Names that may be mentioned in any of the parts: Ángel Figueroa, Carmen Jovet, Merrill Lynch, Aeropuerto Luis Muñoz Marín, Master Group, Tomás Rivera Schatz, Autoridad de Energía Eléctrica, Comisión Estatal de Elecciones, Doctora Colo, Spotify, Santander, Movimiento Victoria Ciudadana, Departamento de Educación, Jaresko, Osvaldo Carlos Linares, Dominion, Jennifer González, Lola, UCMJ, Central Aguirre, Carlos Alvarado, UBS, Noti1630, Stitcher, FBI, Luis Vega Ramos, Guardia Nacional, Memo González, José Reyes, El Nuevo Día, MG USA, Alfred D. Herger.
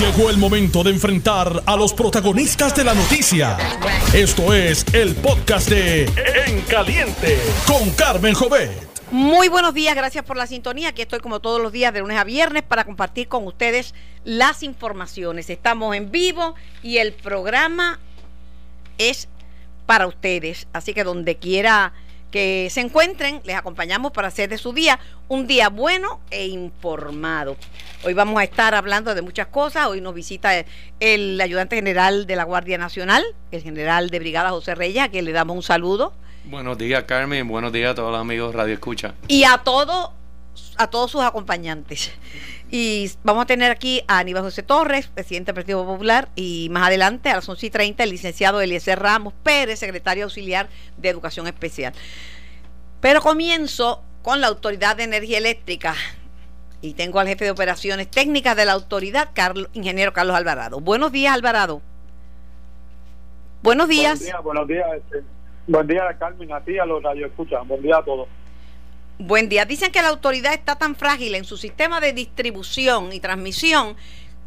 Llegó el momento de enfrentar a los protagonistas de la noticia. Esto es el podcast de En Caliente con Carmen Jovet. Muy buenos días, gracias por la sintonía. Aquí estoy como todos los días de lunes a viernes para compartir con ustedes las informaciones. Estamos en vivo y el programa es para ustedes. Así que donde quiera que se encuentren, les acompañamos para hacer de su día un día bueno e informado. Hoy vamos a estar hablando de muchas cosas. Hoy nos visita el ayudante general de la Guardia Nacional, el general de brigada José Reyes, a quien le damos un saludo. Buenos días, Carmen, buenos días a todos los amigos Radio Escucha. Y a todos sus acompañantes. Y vamos a tener aquí a Aníbal José Torres, presidente del Partido Popular, y más adelante a las 11:30 el licenciado Eliezer Ramos Pérez, secretario auxiliar de Educación Especial. Pero comienzo con la Autoridad de Energía Eléctrica y tengo al jefe de operaciones técnicas de la autoridad, ingeniero Carlos Alvarado. Buenos días, Alvarado. Buenos días. Buenos días, buen día, Carmen, a ti, a los Radio Escucha. Buen día a todos. Buen día. Dicen que la autoridad está tan frágil en su sistema de distribución y transmisión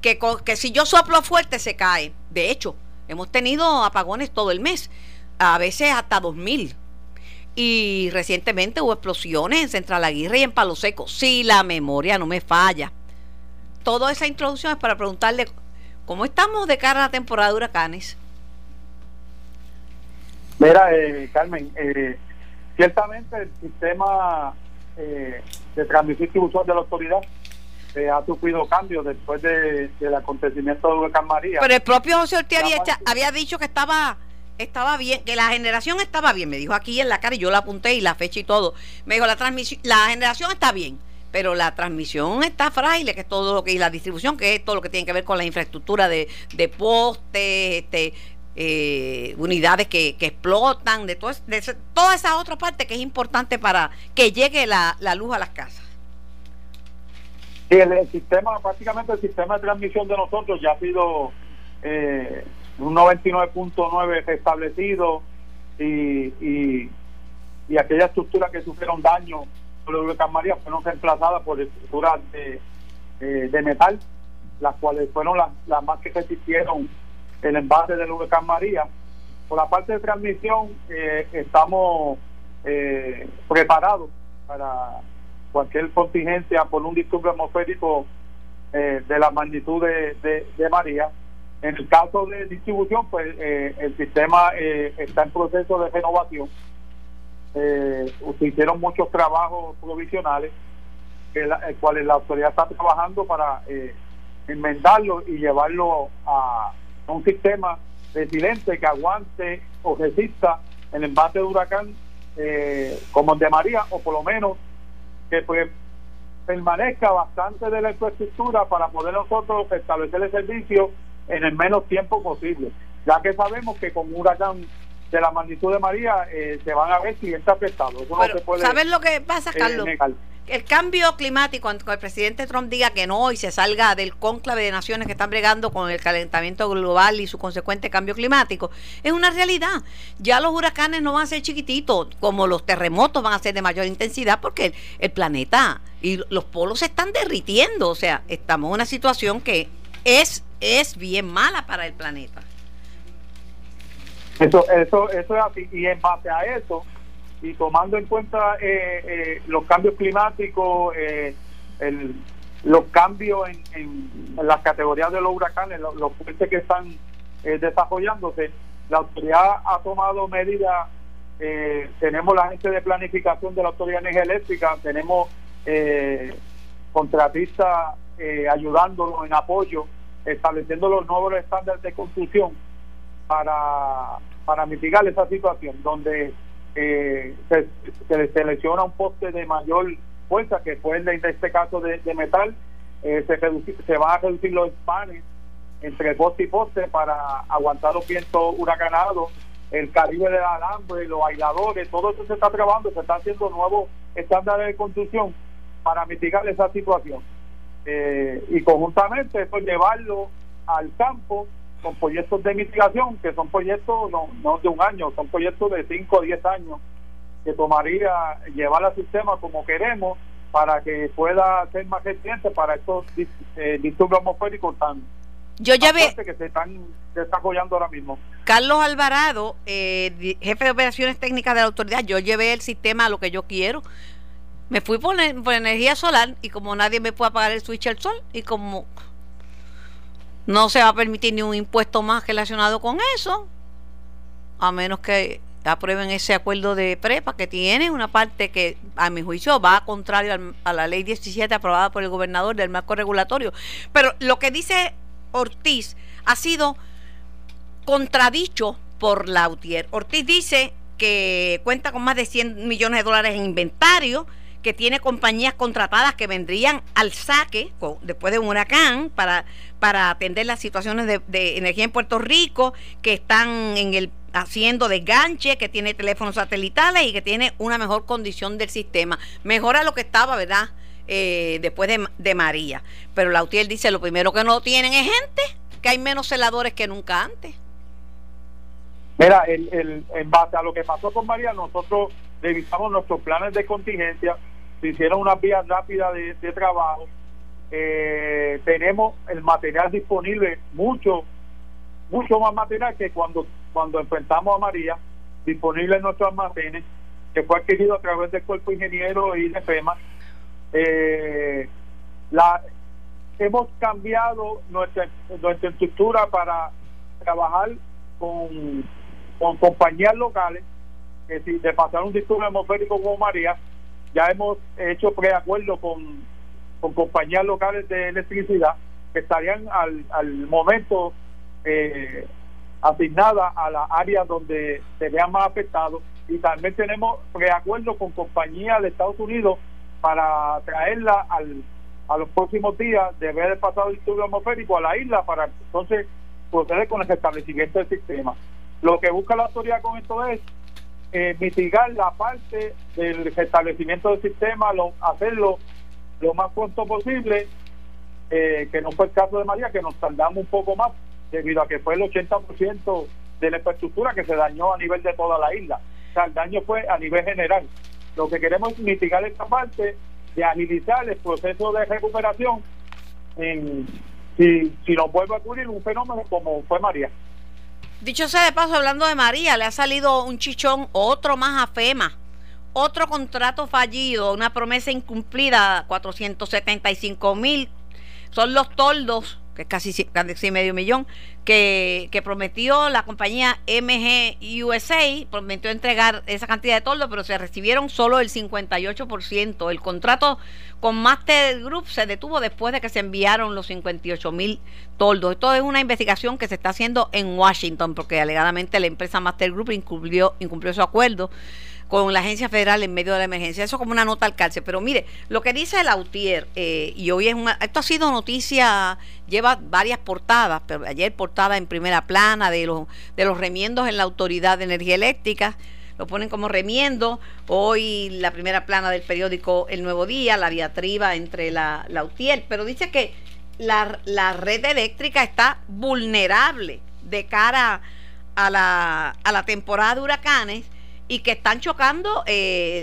que si yo soplo fuerte se cae. De hecho, hemos tenido apagones todo el mes, a veces hasta 2000. Y recientemente hubo explosiones en Central Aguirre y en Palo Seco. Si la memoria no me falla. Toda esa introducción es para preguntarle cómo estamos de cara a la temporada de huracanes. Mira, Carmen, ciertamente el sistema de transmisión y distribución de la autoridad ha sufrido cambios después del acontecimiento de Huracán María. Pero el propio José Ortiz había dicho que estaba bien, que la generación estaba bien. Me dijo aquí en la cara y yo la apunté y la fecha y todo. Me dijo la generación está bien, pero la transmisión está frágil, que es todo lo que, y la distribución, que es todo lo que tiene que ver con la infraestructura de postes, unidades que explotan, de toda esa otra parte que es importante para que llegue la luz a las casas. Sí, el sistema, prácticamente el sistema de transmisión de nosotros ya ha sido un 99.9 restablecido y aquellas estructuras que sufrieron daño por el huracán María fueron reemplazadas por estructuras de metal, las cuales fueron las más que resistieron el embate del huracán María. Por la parte de transmisión estamos preparados para cualquier contingencia por un disturbio atmosférico de la magnitud de María. En el caso de distribución, pues el sistema está en proceso de renovación. Se hicieron muchos trabajos provisionales, cuales la autoridad está trabajando para enmendarlo y llevarlo a un sistema resiliente que aguante o resista el embate de huracán como el de María, o por lo menos que pues permanezca bastante de la infraestructura para poder nosotros establecer el servicio en el menos tiempo posible, ya que sabemos que con un huracán de la magnitud de María se van a ver clientes afectados. No, ¿sabes lo que pasa, Carlos? El cambio climático, cuando el presidente Trump diga que no y se salga del cónclave de naciones que están bregando con el calentamiento global y su consecuente cambio climático, es una realidad. Ya los huracanes no van a ser chiquititos, como los terremotos van a ser de mayor intensidad, porque el planeta y los polos se están derritiendo. O sea, estamos en una situación que es bien mala para el planeta. Eso es así. Y en base a eso, y tomando en cuenta los cambios climáticos, los cambios en las categorías de los huracanes, los fuertes que están desarrollándose, la autoridad ha tomado medidas. Tenemos la gente de planificación de la Autoridad de Energía Eléctrica, tenemos contratistas ayudándonos en apoyo, estableciendo los nuevos estándares de construcción para mitigar esa situación, donde se selecciona un poste de mayor fuerza, que fue el de este caso de metal. Se van a reducir los panes entre poste y poste para aguantar los vientos huracanados, el caribe del alambre, los aisladores, todo eso se está trabajando, se están haciendo nuevos estándares de construcción para mitigar esa situación, y conjuntamente eso llevarlo al campo con proyectos de mitigación, que son proyectos no de un año, son proyectos de 5 o 10 años que tomaría llevar al sistema como queremos para que pueda ser más eficiente para estos disturbios atmosféricos tan yo ya ve que se están desarrollando ahora mismo. Carlos Alvarado, jefe de operaciones técnicas de la autoridad, yo llevé el sistema a lo que yo quiero. Me fui por energía solar, y como nadie me puede apagar el switch al sol, y como no se va a permitir ni un impuesto más relacionado con eso, a menos que aprueben ese acuerdo de PREPA que tiene una parte que a mi juicio va contrario a la ley 17 aprobada por el gobernador del marco regulatorio. Pero lo que dice Ortiz ha sido contradicho por Lautier. Ortiz dice que cuenta con más de $100 millones en inventario, que tiene compañías contratadas que vendrían al saque después de un huracán para atender las situaciones de energía en Puerto Rico, que están en el haciendo desganche, que tiene teléfonos satelitales y que tiene una mejor condición del sistema, mejora lo que estaba, ¿verdad? Después de María. Pero Lautier dice lo primero que no tienen es gente, que hay menos celadores que nunca antes. Mira, en base a lo que pasó con María, nosotros revisamos nuestros planes de contingencia, se hicieron unas vías rápidas de trabajo, tenemos el material disponible, mucho más material que cuando enfrentamos a María, disponible en nuestros almacenes, que fue adquirido a través del Cuerpo Ingeniero y de FEMA. Hemos cambiado nuestra estructura para trabajar con compañías locales, que si de pasar un disturbio atmosférico como María, ya hemos hecho preacuerdo con compañías locales de electricidad, que estarían al momento asignada a la área donde se vean más afectados, y también tenemos preacuerdo con compañías de Estados Unidos para traerla a los próximos días de ver el pasado disturbio atmosférico a la isla, para entonces proceder con el establecimiento del sistema. Lo que busca la autoridad con esto es mitigar la parte del establecimiento del sistema, hacerlo lo más pronto posible, que no fue el caso de María, que nos tardamos un poco más, debido a que fue el 80% de la infraestructura que se dañó a nivel de toda la isla. O sea, el daño fue a nivel general. Lo que queremos es mitigar esta parte de agilizar el proceso de recuperación si nos vuelve a ocurrir un fenómeno como fue María. Dicho sea de paso, hablando de María, le ha salido un chichón, otro más a FEMA, otro contrato fallido, una promesa incumplida, 475 mil, son los toldos, que es casi $500 mil, que prometió la compañía MG USA, prometió entregar esa cantidad de toldos, pero se recibieron solo el 58%. El contrato con Master Group se detuvo después de que se enviaron los 58 mil toldos. Esto es una investigación que se está haciendo en Washington, porque alegadamente la empresa Master Group incumplió su acuerdo con la agencia federal en medio de la emergencia. Eso como una nota al calce. Pero mire, lo que dice Lautier, y hoy esto ha sido noticia, lleva varias portadas, pero ayer portada en primera plana de los remiendos en la Autoridad de Energía Eléctrica, lo ponen como remiendo. Hoy la primera plana del periódico El Nuevo Día, la diatriba entre Lautier, pero dice que la red eléctrica está vulnerable de cara a la temporada de huracanes, y que están chocando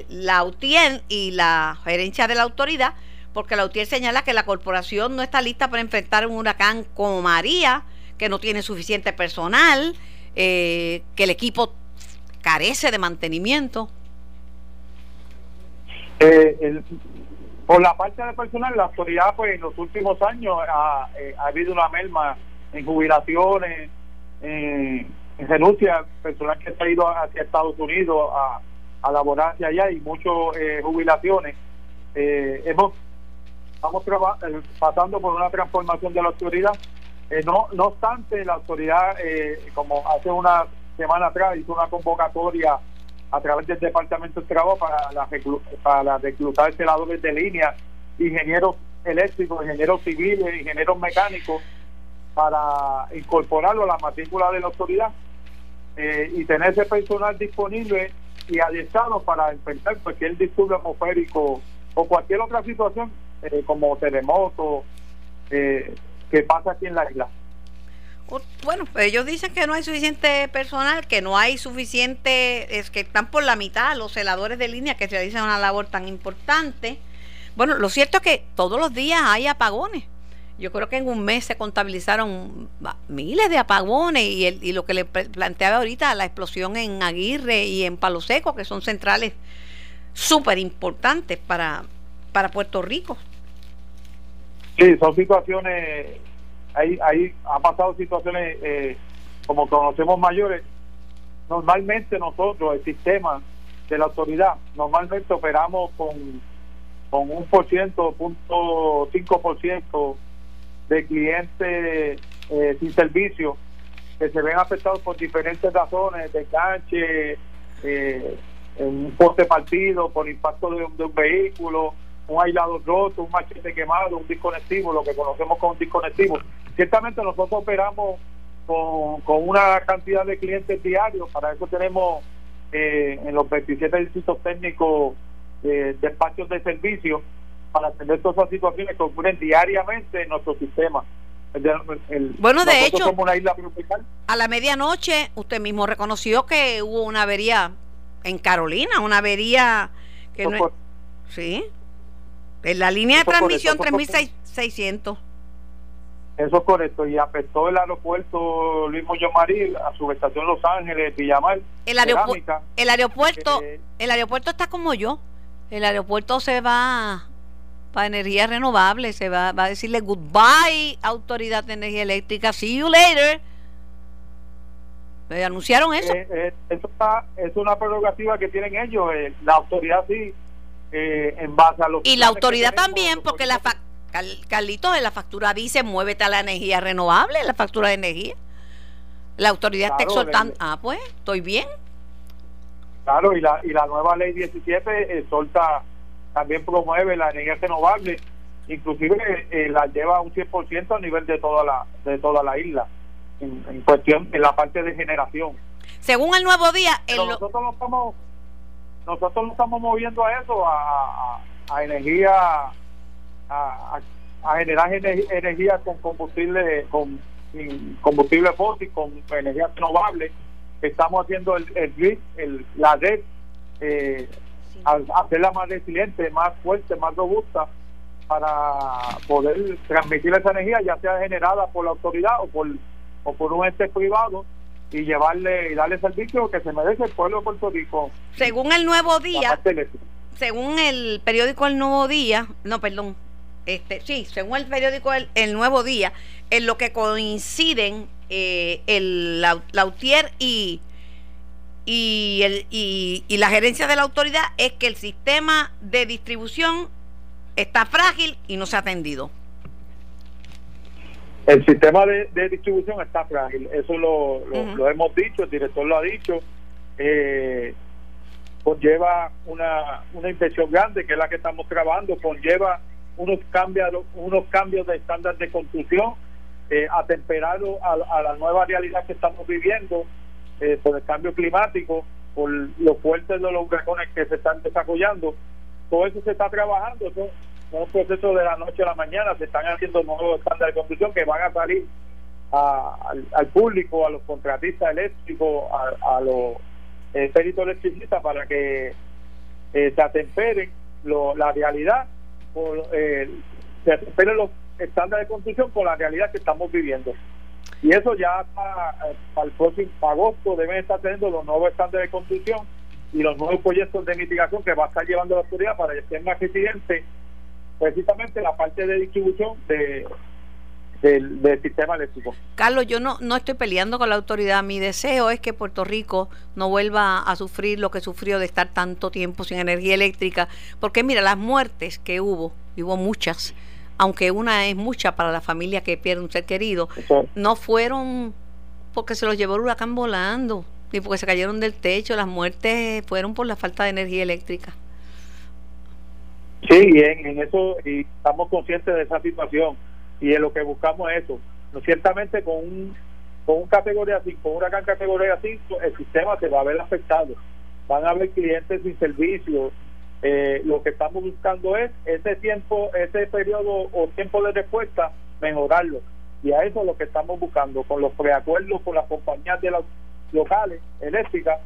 Lautier y la gerencia de la autoridad, porque Lautier señala que la corporación no está lista para enfrentar un huracán como María, que no tiene suficiente personal, que el equipo carece de mantenimiento. Por la parte de personal, la autoridad pues en los últimos años ha habido una merma en jubilaciones, renuncia personal que se ha ido hacia Estados Unidos a laborar hacia allá, y muchas jubilaciones. Estamos pasando por una transformación de la autoridad. No obstante, la autoridad, como hace una semana atrás, hizo una convocatoria a través del Departamento de Trabajo para reclutar celadores de línea, ingenieros eléctricos, ingenieros civiles, ingenieros mecánicos, para incorporarlo a la matrícula de la autoridad. Y tener ese personal disponible y alistado para enfrentar cualquier disturbio atmosférico o cualquier otra situación, como terremoto, que pasa aquí en la isla. Bueno, pues ellos dicen que no hay suficiente personal, que no hay suficiente, es que están por la mitad los celadores de línea que realizan una labor tan importante. Bueno, lo cierto es que todos los días hay apagones. Yo creo que en un mes se contabilizaron miles de apagones y lo que le planteaba ahorita, la explosión en Aguirre y en Palo Seco, que son centrales súper importantes para Puerto Rico. Sí, son situaciones, ahí han pasado situaciones como conocemos mayores. Normalmente nosotros, el sistema de la autoridad, normalmente operamos con 1%, 0.5% de clientes sin servicio que se ven afectados por diferentes razones, de canche, un poste partido, por impacto de un vehículo, un aislado roto, un machete quemado, un disconectivo, lo que conocemos como un disconectivo. Ciertamente nosotros operamos con una cantidad de clientes diarios, para eso tenemos en los 27 distritos técnicos despachos de servicio para atender todas esas situaciones que ocurren diariamente en nuestro sistema. Bueno, de hecho, somos una isla tropical. A la medianoche usted mismo reconoció que hubo una avería en Carolina, una avería que no es, sí, en la línea de transmisión 3600. Eso es correcto, y afectó el aeropuerto Luis Muñoz Marín, a subestación Los Ángeles, Villamar. El aeropuerto está como yo. El aeropuerto se va para energías renovables, va a decirle goodbye, Autoridad de Energía Eléctrica, see you later. ¿Me anunciaron eso? Eso está, es una prerrogativa que tienen ellos, la autoridad sí, en base a los... Y la autoridad también, porque la factura... Carlitos, en la factura dice muévete a la energía renovable, la factura de energía. La autoridad está exhortando. Ah, pues, estoy bien. Claro, y la nueva ley 17 exhorta, también promueve la energía renovable, inclusive la lleva a un 100% a nivel de toda la isla, en cuestión, en la parte de generación. Según El Nuevo Día... Nosotros no estamos moviendo a eso, a energía... A generar energía con combustible fósil, con energía renovable. Estamos haciendo el grid, la red, sí, a hacerla más resiliente, más fuerte, más robusta, para poder transmitir esa energía, ya sea generada por la autoridad o por un ente privado, y llevarle y darle servicio que se merece el pueblo de Puerto Rico. Según El Nuevo Día, según el periódico El Nuevo Día, no, perdón, según el periódico El Nuevo Día, en lo que coinciden Lautier y la gerencia de la autoridad, es que el sistema de distribución está frágil y no se ha atendido. El sistema de distribución está frágil, eso lo hemos dicho, el director lo ha dicho, conlleva una inversión grande, que es la que estamos trabajando, conlleva unos cambios de estándar de construcción atemperados a la nueva realidad que estamos viviendo por el cambio climático, por los fuertes de los huracanes que se están desarrollando. Todo eso se está trabajando, no es un proceso de la noche a la mañana, se están haciendo nuevos estándares de construcción que van a salir al público, a los contratistas eléctricos, a los peritos electricistas, para que se atemperen la realidad, se atemperen los estándares de construcción con la realidad que estamos viviendo, y eso ya para el próximo agosto deben estar teniendo los nuevos estándares de construcción y los nuevos proyectos de mitigación que va a estar llevando la autoridad, para que estén más resilientes precisamente la parte de distribución del sistema eléctrico. Carlos, yo no estoy peleando con la autoridad, mi deseo es que Puerto Rico no vuelva a sufrir lo que sufrió de estar tanto tiempo sin energía eléctrica, porque mira, las muertes que hubo muchas, aunque una es mucha para la familia que pierde un ser querido, no fueron porque se los llevó el huracán volando, ni porque se cayeron del techo, las muertes fueron por la falta de energía eléctrica. Sí, en eso, y estamos conscientes de esa situación, y en lo que buscamos es eso. Ciertamente con un categoría 5, un huracán categoría 5, el sistema se va a ver afectado, van a haber clientes sin servicio. Lo que estamos buscando es ese periodo o tiempo de respuesta, mejorarlo, y a eso es lo que estamos buscando con los preacuerdos con las compañías de las locales eléctricas.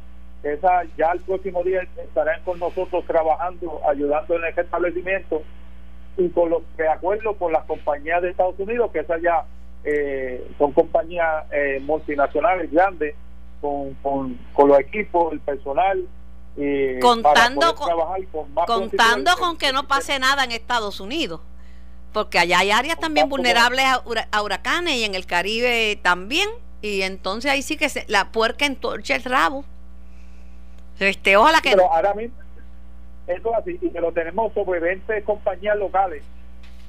Esa ya el próximo día estarán con nosotros trabajando, ayudando en ese establecimiento y con los de acuerdo con las compañías de Estados Unidos, que esas ya son compañías multinacionales grandes con los equipos, el personal, contando con que no pase nada en Estados Unidos, porque allá hay áreas también vulnerables a huracanes, y en el Caribe también, y entonces ahí sí que la puerca entorcha el rabo. Ojalá que... Pero ahora mismo eso es así, y que lo tenemos sobre 20 compañías locales,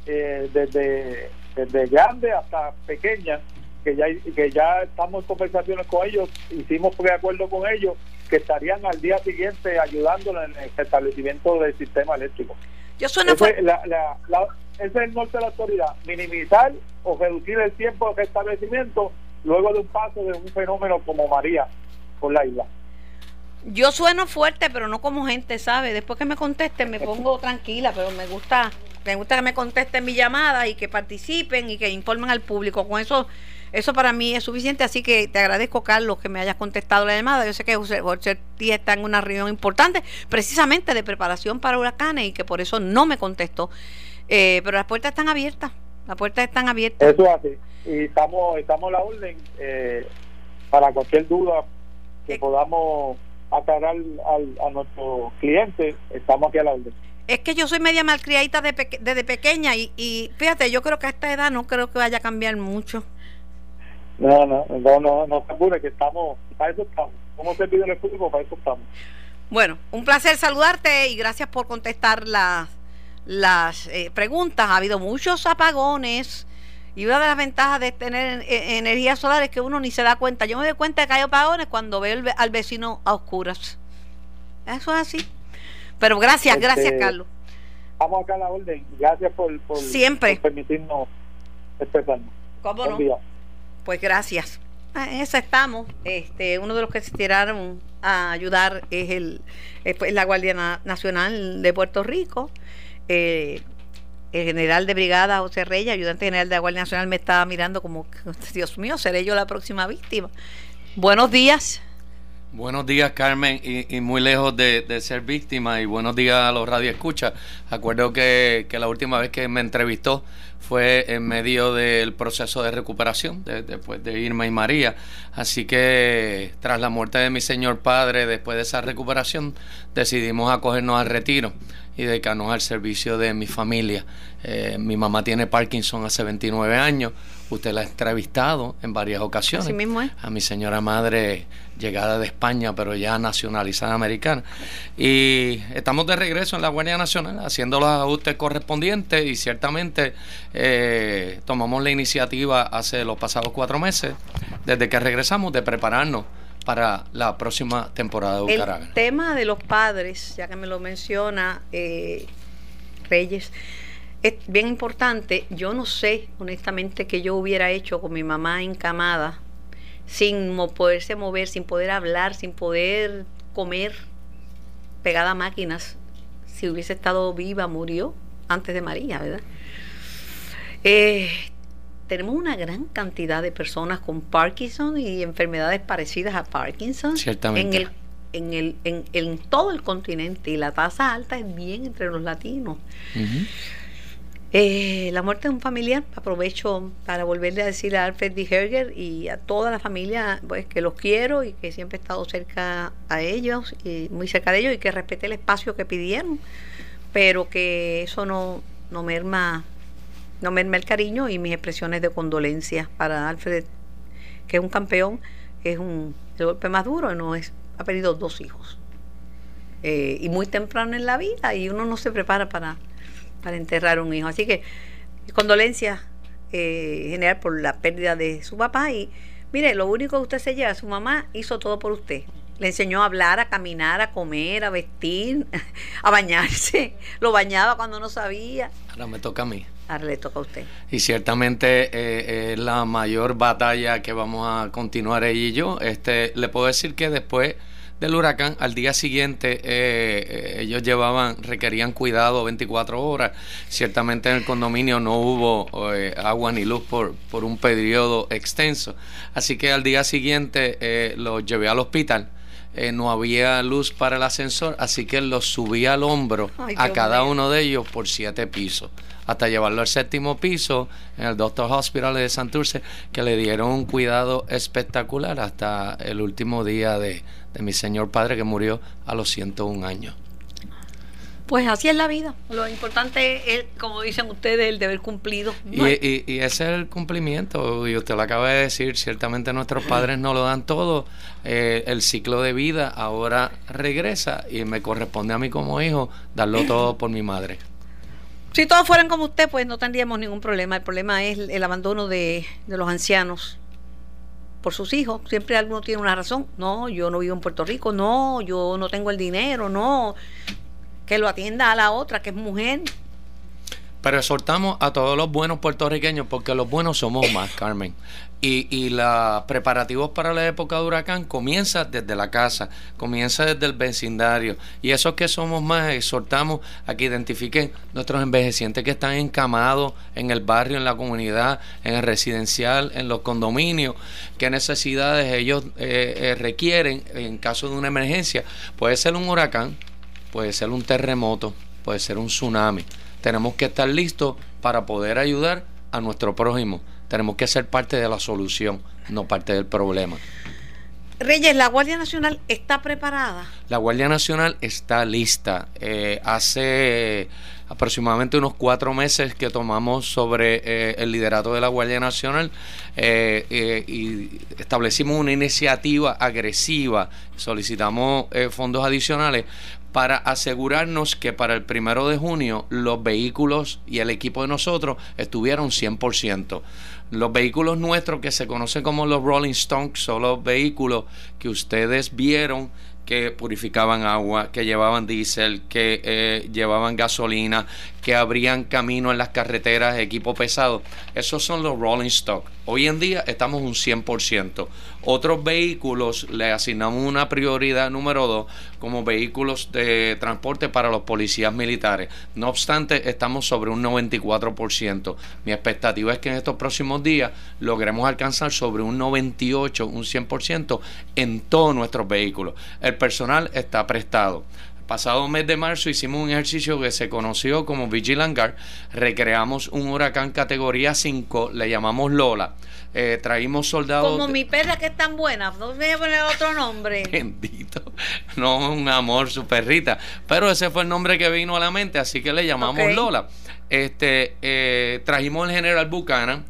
desde grandes hasta pequeñas, que ya estamos en conversaciones con ellos, hicimos preacuerdo con ellos que estarían al día siguiente ayudándonos en el establecimiento del sistema eléctrico. Ese es el norte de la autoridad: minimizar o reducir el tiempo de restablecimiento luego de un paso de un fenómeno como María por la isla. Yo sueno fuerte, pero no como gente, ¿sabe? Después que me contesten me pongo tranquila, pero me gusta que me contesten mi llamada y que participen y que informen al público. Con eso para mí es suficiente, así que te agradezco, Carlos, que me hayas contestado la llamada. Yo sé que José Tía está en una reunión importante, precisamente de preparación para huracanes, y que por eso no me contestó, pero las puertas están abiertas, eso es así, y estamos a la orden, para cualquier duda que podamos aclarar a nuestros clientes, estamos aquí a la orden. Es que yo soy media malcriadita desde pequeña, y fíjate, yo creo que a esta edad no creo que vaya a cambiar mucho. No se apure, que estamos, para eso estamos. ¿Cómo se pide el público? Para eso estamos. Bueno, un placer saludarte y gracias por contestar las preguntas. Ha habido muchos apagones, y una de las ventajas de tener energía solar es que uno ni se da cuenta. Yo me doy cuenta de que hay apagones cuando veo al vecino a oscuras. Eso es así. Pero gracias, Carlos. Vamos acá a la orden. Gracias por siempre por permitirnos expresarnos. ¿Cómo no? Pues gracias. En esa estamos. Uno de los que se tiraron a ayudar es la Guardia Nacional de Puerto Rico. El general de brigada José Reyes, ayudante general de la Guardia Nacional, me estaba mirando como, Dios mío, ¿seré yo la próxima víctima? Buenos días. Buenos días, Carmen, y muy lejos de ser víctima, y buenos días a los Radio Escucha. Acuerdo que la última vez que me entrevistó fue en medio del proceso de recuperación después de Irma y María, así que tras la muerte de mi señor padre, después de esa recuperación, decidimos acogernos al retiro y dedicarnos al servicio de mi familia. Mi mamá tiene Parkinson hace 29 años. Usted la ha entrevistado en varias ocasiones. Así mismo es. A mi señora madre, llegada de España, pero ya nacionalizada americana. Y estamos de regreso en la Guardia Nacional, haciendo los ajustes correspondientes, y ciertamente tomamos la iniciativa hace los pasados 4 meses, desde que regresamos, de prepararnos para la próxima temporada de huracanes. El tema de los padres, ya que me lo menciona Reyes, es bien importante. Yo no sé, honestamente, qué yo hubiera hecho con mi mamá encamada, sin poderse mover, sin poder hablar, sin poder comer, pegada a máquinas. Si hubiese estado viva, murió antes de María, ¿verdad? Tenemos una gran cantidad de personas con Parkinson y enfermedades parecidas a Parkinson. Ciertamente. En todo el continente, y la tasa alta es bien entre los latinos. Uh-huh. La muerte de un familiar, aprovecho para volverle a decir a Alfred D. Herger y a toda la familia, pues, que los quiero y que siempre he estado cerca a ellos, y muy cerca de ellos, y que respete el espacio que pidieron, pero que eso no merma el cariño y mis expresiones de condolencia para Alfred, que es un campeón. Es el golpe más duro, ha perdido 2 hijos, y muy temprano en la vida, y uno no se prepara para enterrar un hijo. Así que condolencias general por la pérdida de su papá. Y mire, lo único que usted se lleva, su mamá hizo todo por usted. Le enseñó a hablar, a caminar, a comer, a vestir, a bañarse. Lo bañaba cuando no sabía. Ahora me toca a mí. Ahora le toca a usted. Y ciertamente es la mayor batalla que vamos a continuar ella y yo. Le puedo decir que después del huracán, al día siguiente ellos requerían cuidado 24 horas. Ciertamente en el condominio no hubo agua ni luz por un periodo extenso, así que al día siguiente los llevé al hospital. no había luz para el ascensor, así que los subía al hombro a cada uno de ellos por 7 pisos, hasta llevarlo al 7.º piso en el Doctor Hospital de Santurce, que le dieron un cuidado espectacular hasta el último día de mi señor padre, que murió a los 101 años. Pues así es la vida. Lo importante es, como dicen ustedes, el deber cumplido. No y ese es el cumplimiento, y usted lo acaba de decir, ciertamente nuestros padres no lo dan todo, el ciclo de vida ahora regresa y me corresponde a mí como hijo darlo todo por mi madre. Si todos fueran como usted, pues no tendríamos ningún problema. El problema es el abandono de los ancianos por sus hijos. Siempre alguno tiene una razón. No, yo no vivo en Puerto Rico, no, yo no tengo el dinero, no... que lo atienda a la otra, que es mujer. Pero exhortamos a todos los buenos puertorriqueños, porque los buenos somos más, Carmen. Y los preparativos para la época de huracán comienza desde la casa, comienza desde el vecindario. Y esos que somos más, exhortamos a que identifiquen nuestros envejecientes que están encamados en el barrio, en la comunidad, en el residencial, en los condominios, qué necesidades ellos requieren en caso de una emergencia. Puede ser un huracán, puede ser un terremoto, puede ser un tsunami. Tenemos que estar listos para poder ayudar a nuestro prójimo. Tenemos que ser parte de la solución, no parte del problema. Reyes, ¿la Guardia Nacional está preparada? La Guardia Nacional está lista. Hace aproximadamente unos 4 meses que tomamos sobre el liderato de la Guardia Nacional y establecimos una iniciativa agresiva. Solicitamos fondos adicionales para asegurarnos que para el 1 de junio los vehículos y el equipo de nosotros estuvieron 100%. Los vehículos nuestros, que se conocen como los Rolling Stones, son los vehículos que ustedes vieron que purificaban agua, que llevaban diésel, que llevaban gasolina, que abrían camino en las carreteras, equipo pesado. Esos son los rolling stock. Hoy en día estamos un 100%. Otros vehículos le asignamos una prioridad número 2 como vehículos de transporte para los policías militares. No obstante, estamos sobre un 94%. Mi expectativa es que en estos próximos días logremos alcanzar sobre un 98%, un 100% en todos nuestros vehículos. El personal está prestado. Pasado mes de marzo hicimos un ejercicio que se conoció como Vigilant Guard. Recreamos un huracán categoría 5, le llamamos Lola. Traímos soldados... Como mi perra, que es tan buena, no voy a poner otro nombre. Bendito. No, un amor, su perrita. Pero ese fue el nombre que vino a la mente, así que le llamamos Lola. Trajimos al general Buchanan.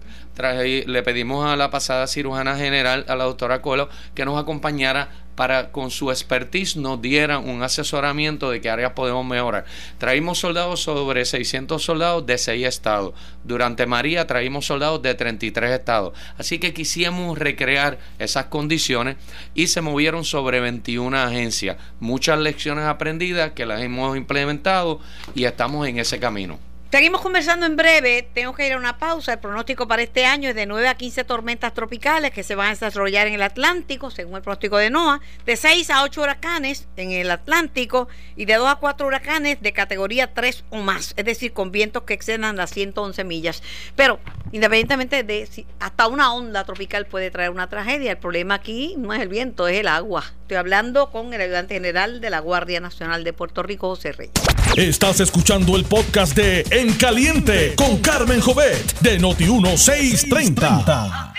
Le pedimos a la pasada cirujana general, a la doctora Colo, que nos acompañara para con su expertise nos diera un asesoramiento de qué áreas podemos mejorar. Traímos soldados, sobre 600 soldados de 6 estados. Durante María traímos soldados de 33 estados. Así que quisimos recrear esas condiciones y se movieron sobre 21 agencias. Muchas lecciones aprendidas que las hemos implementado y estamos en ese camino. Seguimos conversando en breve, tengo que ir a una pausa. El pronóstico para este año es de 9 a 15 tormentas tropicales que se van a desarrollar en el Atlántico, según el pronóstico de NOAA, de 6 a 8 huracanes en el Atlántico y de 2 a 4 huracanes de categoría 3 o más, es decir, con vientos que excedan las 111 millas. Pero independientemente de si hasta una onda tropical puede traer una tragedia, el problema aquí no es el viento, es el agua. Estoy hablando con el ayudante general de la Guardia Nacional de Puerto Rico, José Reyes. Estás escuchando el podcast de En Caliente con Carmen Jovet de Noti1630.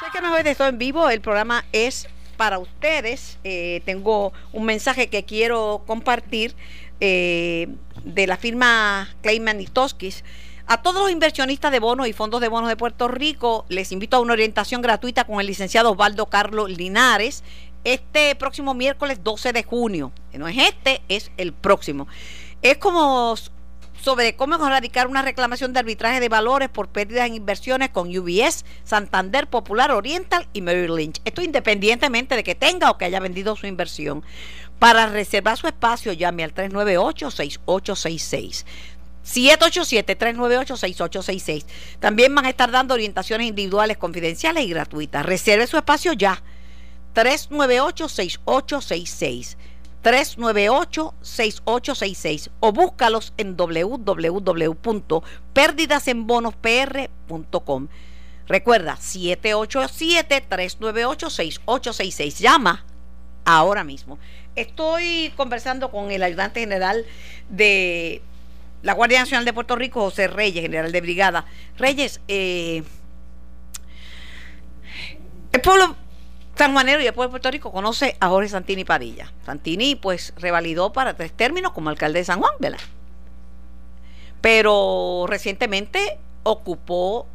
Sé que no es de esto en vivo, el programa es para ustedes. Tengo un mensaje que quiero compartir de la firma Kleinman y Toskis. A todos los inversionistas de bonos y fondos de bonos de Puerto Rico, les invito a una orientación gratuita con el licenciado Osvaldo Carlos Linares este próximo miércoles 12 de junio. No es este, es el próximo. Es como... sobre cómo erradicar una reclamación de arbitraje de valores por pérdidas en inversiones con UBS, Santander, Popular, Oriental y Merrill Lynch. Esto independientemente de que tenga o que haya vendido su inversión. Para reservar su espacio, llame al 398-6866. 787-398-6866. También van a estar dando orientaciones individuales, confidenciales y gratuitas. Reserve su espacio ya. 398-6866. 398-6866 o búscalos en www.perdidasenbonospr.com. Recuerda, 787-398-6866. Llama ahora mismo. Estoy conversando con el ayudante general de la Guardia Nacional de Puerto Rico, José Reyes, general de brigada. Reyes, el pueblo sanjuanero y el pueblo de Puerto Rico conoce a Jorge Santini Padilla. Santini, pues, revalidó para 3 términos como alcalde de San Juan, ¿verdad? Pero recientemente ocupó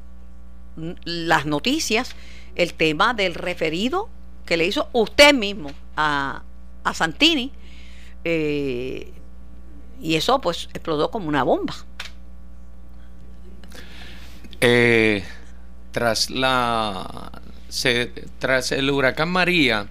las noticias el tema del referido que le hizo usted mismo a Santini, y eso pues explotó como una bomba. Tras el huracán María,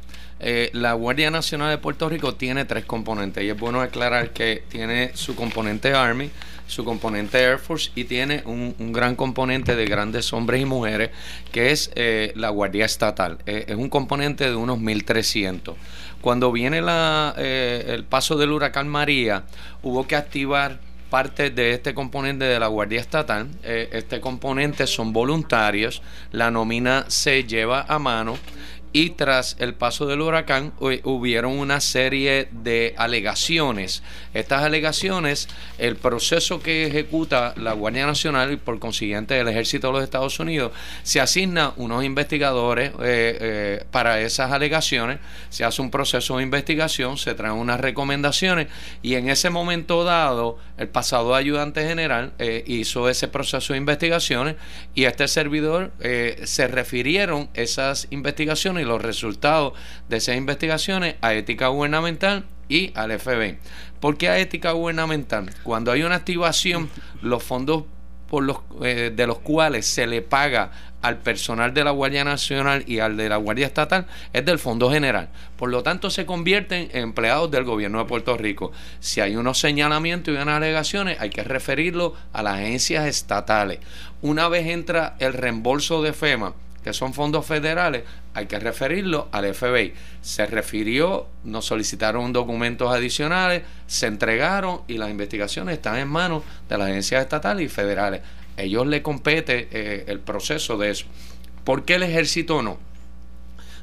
la Guardia Nacional de Puerto Rico tiene 3 componentes, y es bueno aclarar que tiene su componente Army, su componente Air Force, y tiene un gran componente de grandes hombres y mujeres, que es la Guardia Estatal. Es un componente de unos 1.300. Cuando viene el paso del huracán María, hubo que activar parte de este componente de la Guardia Estatal. Este componente son voluntarios, la nómina se lleva a mano, y tras el paso del huracán hubieron una serie de alegaciones. Estas alegaciones, el proceso que ejecuta la Guardia Nacional y por consiguiente el Ejército de los Estados Unidos, se asigna unos investigadores para esas alegaciones, se hace un proceso de investigación, se traen unas recomendaciones, y en ese momento dado, el pasado ayudante general hizo ese proceso de investigaciones, y este servidor se refirieron esas investigaciones y los resultados de esas investigaciones a ética gubernamental y al FBI. ¿Por qué a ética gubernamental? Cuando hay una activación, los fondos de los cuales se le paga al personal de la Guardia Nacional y al de la Guardia Estatal es del Fondo General. Por lo tanto, se convierten en empleados del gobierno de Puerto Rico. Si hay unos señalamientos y unas alegaciones, hay que referirlo a las agencias estatales. Una vez entra el reembolso de FEMA, que son fondos federales, hay que referirlo al FBI. Se refirió, nos solicitaron documentos adicionales, se entregaron, y las investigaciones están en manos de las agencias estatales y federales. Ellos le compete el proceso de eso. ¿Por qué el ejército no?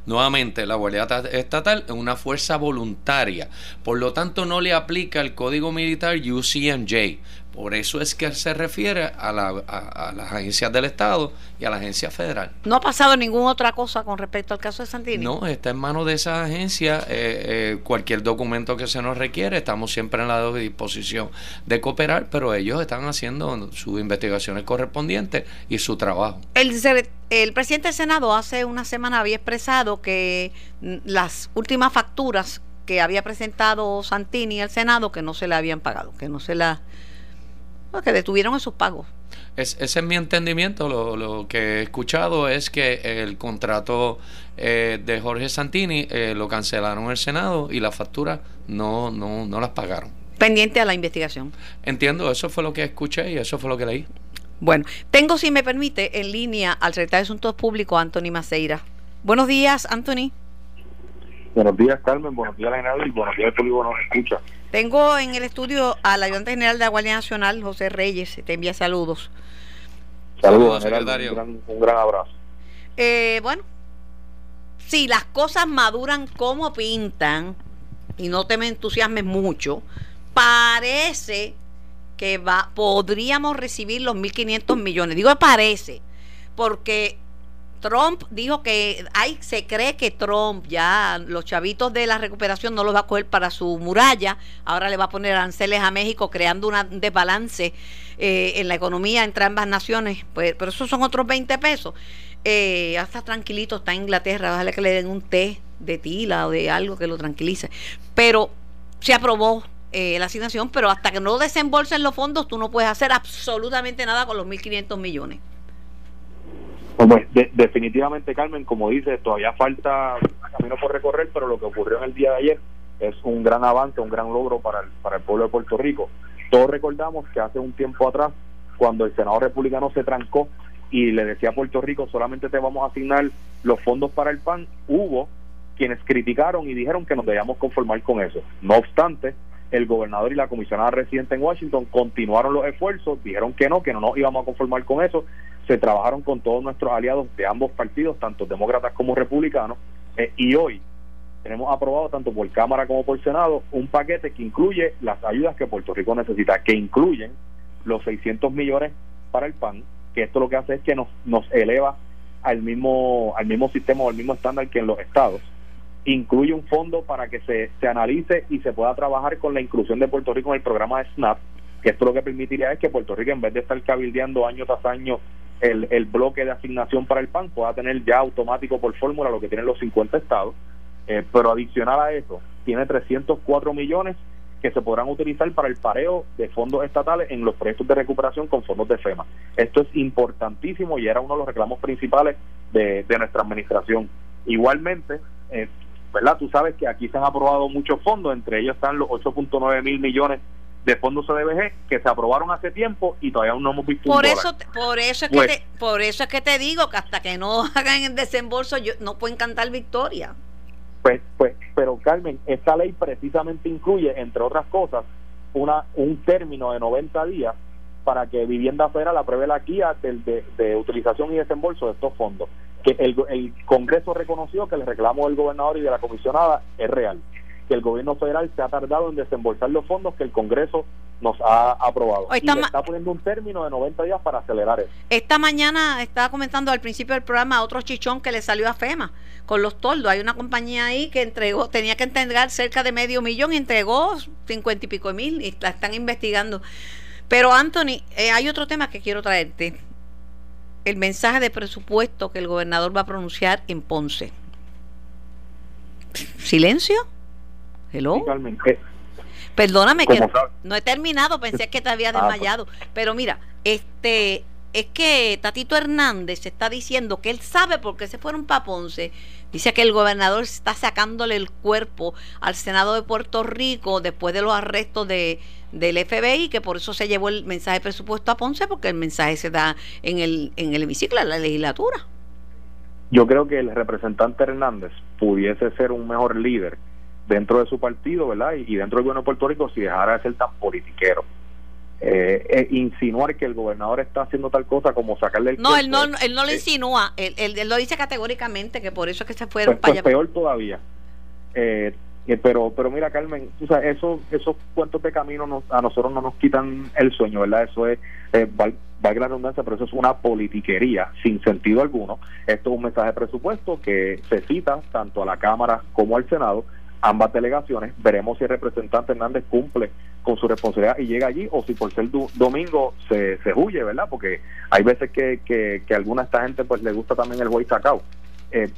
Nuevamente, la Guardia Estatal es una fuerza voluntaria, por lo tanto no le aplica el Código Militar UCMJ. Por eso es que se refiere a las agencias del Estado y a la agencia federal. ¿No ha pasado ninguna otra cosa con respecto al caso de Santini? No, está en manos de esa agencia. Cualquier documento que se nos requiere, estamos siempre en la disposición de cooperar, pero ellos están haciendo sus investigaciones correspondientes y su trabajo. El presidente del Senado hace una semana había expresado que las últimas facturas que había presentado Santini al Senado, que no se le habían pagado, que no se las... que detuvieron esos pagos. Ese es mi entendimiento. Lo que he escuchado es que el contrato de Jorge Santini lo cancelaron el Senado, y las facturas no las pagaron. Pendiente a la investigación. Entiendo, eso fue lo que escuché y eso fue lo que leí. Bueno, tengo, si me permite, en línea al secretario de Asuntos Públicos, Anthony Maceira. Buenos días, Anthony. Buenos días, Carmen. Buenos días, Leonardo. Y buenos días, Público nos escucha. Tengo en el estudio al ayudante general de la Guardia Nacional, José Reyes. Te envía saludos. Saludos, secretario. Un gran abrazo. Bueno, si las cosas maduran como pintan, y no te me entusiasmes mucho, parece que podríamos recibir los 1.500 millones. Digo, parece, porque Trump dijo que se cree que Trump ya los chavitos de la recuperación no los va a coger para su muralla, ahora le va a poner aranceles a México, creando un desbalance en la economía entre ambas naciones, pues, pero esos son otros 20 pesos. Hasta tranquilito está Inglaterra, déjale que le den un té de tila o de algo que lo tranquilice. Pero se aprobó la asignación, pero hasta que no desembolsen los fondos tú no puedes hacer absolutamente nada con los 1.500 millones. Pues definitivamente, Carmen, como dices, todavía falta camino por recorrer, pero lo que ocurrió en el día de ayer es un gran avance, un gran logro para el pueblo de Puerto Rico. Todos recordamos que hace un tiempo atrás, cuando el Senado republicano se trancó y le decía a Puerto Rico, solamente te vamos a asignar los fondos para el PAN, hubo quienes criticaron y dijeron que nos debíamos conformar con eso. No obstante, el gobernador y la comisionada residente en Washington continuaron los esfuerzos, dijeron que no nos íbamos a conformar con eso. Se trabajaron con todos nuestros aliados de ambos partidos, tanto demócratas como republicanos, y hoy tenemos aprobado tanto por Cámara como por Senado un paquete que incluye las ayudas que Puerto Rico necesita, que incluyen los 600 millones para el PAN, que esto lo que hace es que nos eleva al mismo sistema o al mismo estándar que en los estados. Incluye un fondo para que se analice y se pueda trabajar con la inclusión de Puerto Rico en el programa de SNAP, que esto lo que permitiría es que Puerto Rico, en vez de estar cabildeando año tras año el bloque de asignación para el PAN, pueda tener ya automático por fórmula lo que tienen los 50 estados, pero adicional a eso, tiene 304 millones que se podrán utilizar para el pareo de fondos estatales en los proyectos de recuperación con fondos de FEMA. Esto es importantísimo y era uno de los reclamos principales de nuestra administración. Igualmente, ¿verdad? Tú sabes que aquí se han aprobado muchos fondos, entre ellos están los 8.9 mil millones de fondos CDBG que se aprobaron hace tiempo y todavía aún no hemos visto por eso es que te digo que hasta que no hagan el desembolso no pueden cantar victoria. Pero Carmen, esta ley precisamente incluye, entre otras cosas, un término de 90 días para que Vivienda Federal apruebe la guía de utilización y desembolso de estos fondos, que el Congreso reconoció que el reclamo del gobernador y de la comisionada es real, que el gobierno federal se ha tardado en desembolsar los fondos que el Congreso nos ha aprobado. Y le está poniendo un término de 90 días para acelerar eso. Esta mañana estaba comentando al principio del programa otro chichón que le salió a FEMA con los toldos. Hay una compañía ahí que tenía que entregar cerca de $500,000 y entregó 50 y pico mil y la están investigando. Pero Anthony, hay otro tema que quiero traerte. El mensaje de presupuesto que el gobernador va a pronunciar en Ponce. ¿Silencio? Hello. Perdóname que no he terminado, pensé que te había desmayado, pero mira, es que Tatito Hernández está diciendo que él sabe por qué se fueron para Ponce. Dice que el gobernador está sacándole el cuerpo al Senado de Puerto Rico después de los arrestos del FBI, que por eso se llevó el mensaje de presupuesto a Ponce, porque el mensaje se da en el hemiciclo, en la legislatura. Yo creo que el representante Hernández pudiese ser un mejor líder dentro de su partido, ¿verdad? Y dentro del gobierno de Puerto Rico, si dejara de ser tan politiquero. Insinuar que el gobernador está haciendo tal cosa como sacarle el cuerpo. Él no lo insinúa, él lo dice categóricamente, que por eso es que se fueron para allá. Peor todavía. Pero mira, Carmen, o sea, esos cuentos de camino a nosotros no nos quitan el sueño, ¿verdad? Eso es, valga la redundancia, pero eso es una politiquería sin sentido alguno. Esto es un mensaje de presupuesto que se cita tanto a la Cámara como al Senado, ambas delegaciones. Veremos si el representante Hernández cumple con su responsabilidad y llega allí, o si por ser domingo se huye, ¿verdad? Porque hay veces que a alguna de esta gente pues le gusta también el buey sacado.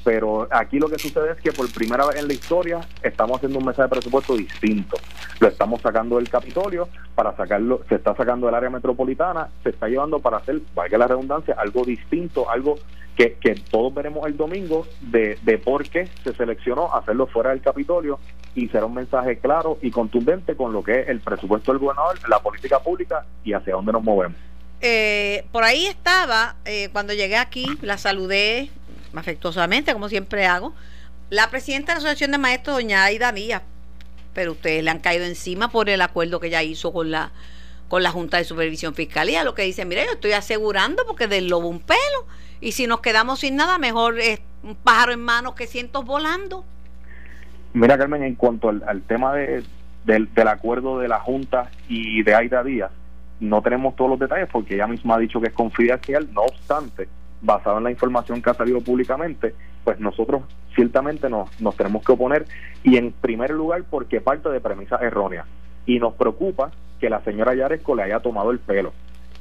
Pero aquí lo que sucede es que por primera vez en la historia estamos haciendo un mensaje de presupuesto distinto. Lo estamos sacando del Capitolio para sacarlo, se está sacando del área metropolitana, se está llevando para hacer, valga la redundancia, algo distinto, algo que todos veremos el domingo de por qué se seleccionó hacerlo fuera del Capitolio, y será un mensaje claro y contundente con lo que es el presupuesto del gobernador, la política pública y hacia dónde nos movemos. Por ahí estaba, cuando llegué aquí, la saludé afectuosamente, como siempre hago, la presidenta de la Asociación de Maestros, doña Aida Díaz, pero ustedes le han caído encima por el acuerdo que ella hizo con la Junta de Supervisión Fiscal, lo que dice, mire, yo estoy asegurando porque del lobo un pelo, y si nos quedamos sin nada, mejor es un pájaro en manos que cientos volando. Mira, Carmen, en cuanto al tema del acuerdo de la Junta y de Aida Díaz, no tenemos todos los detalles porque ella misma ha dicho que es confidencial. No obstante, basado en la información que ha salido públicamente, pues nosotros ciertamente nos tenemos que oponer, y en primer lugar porque parte de premisas erróneas, y nos preocupa que la señora Jaresko le haya tomado el pelo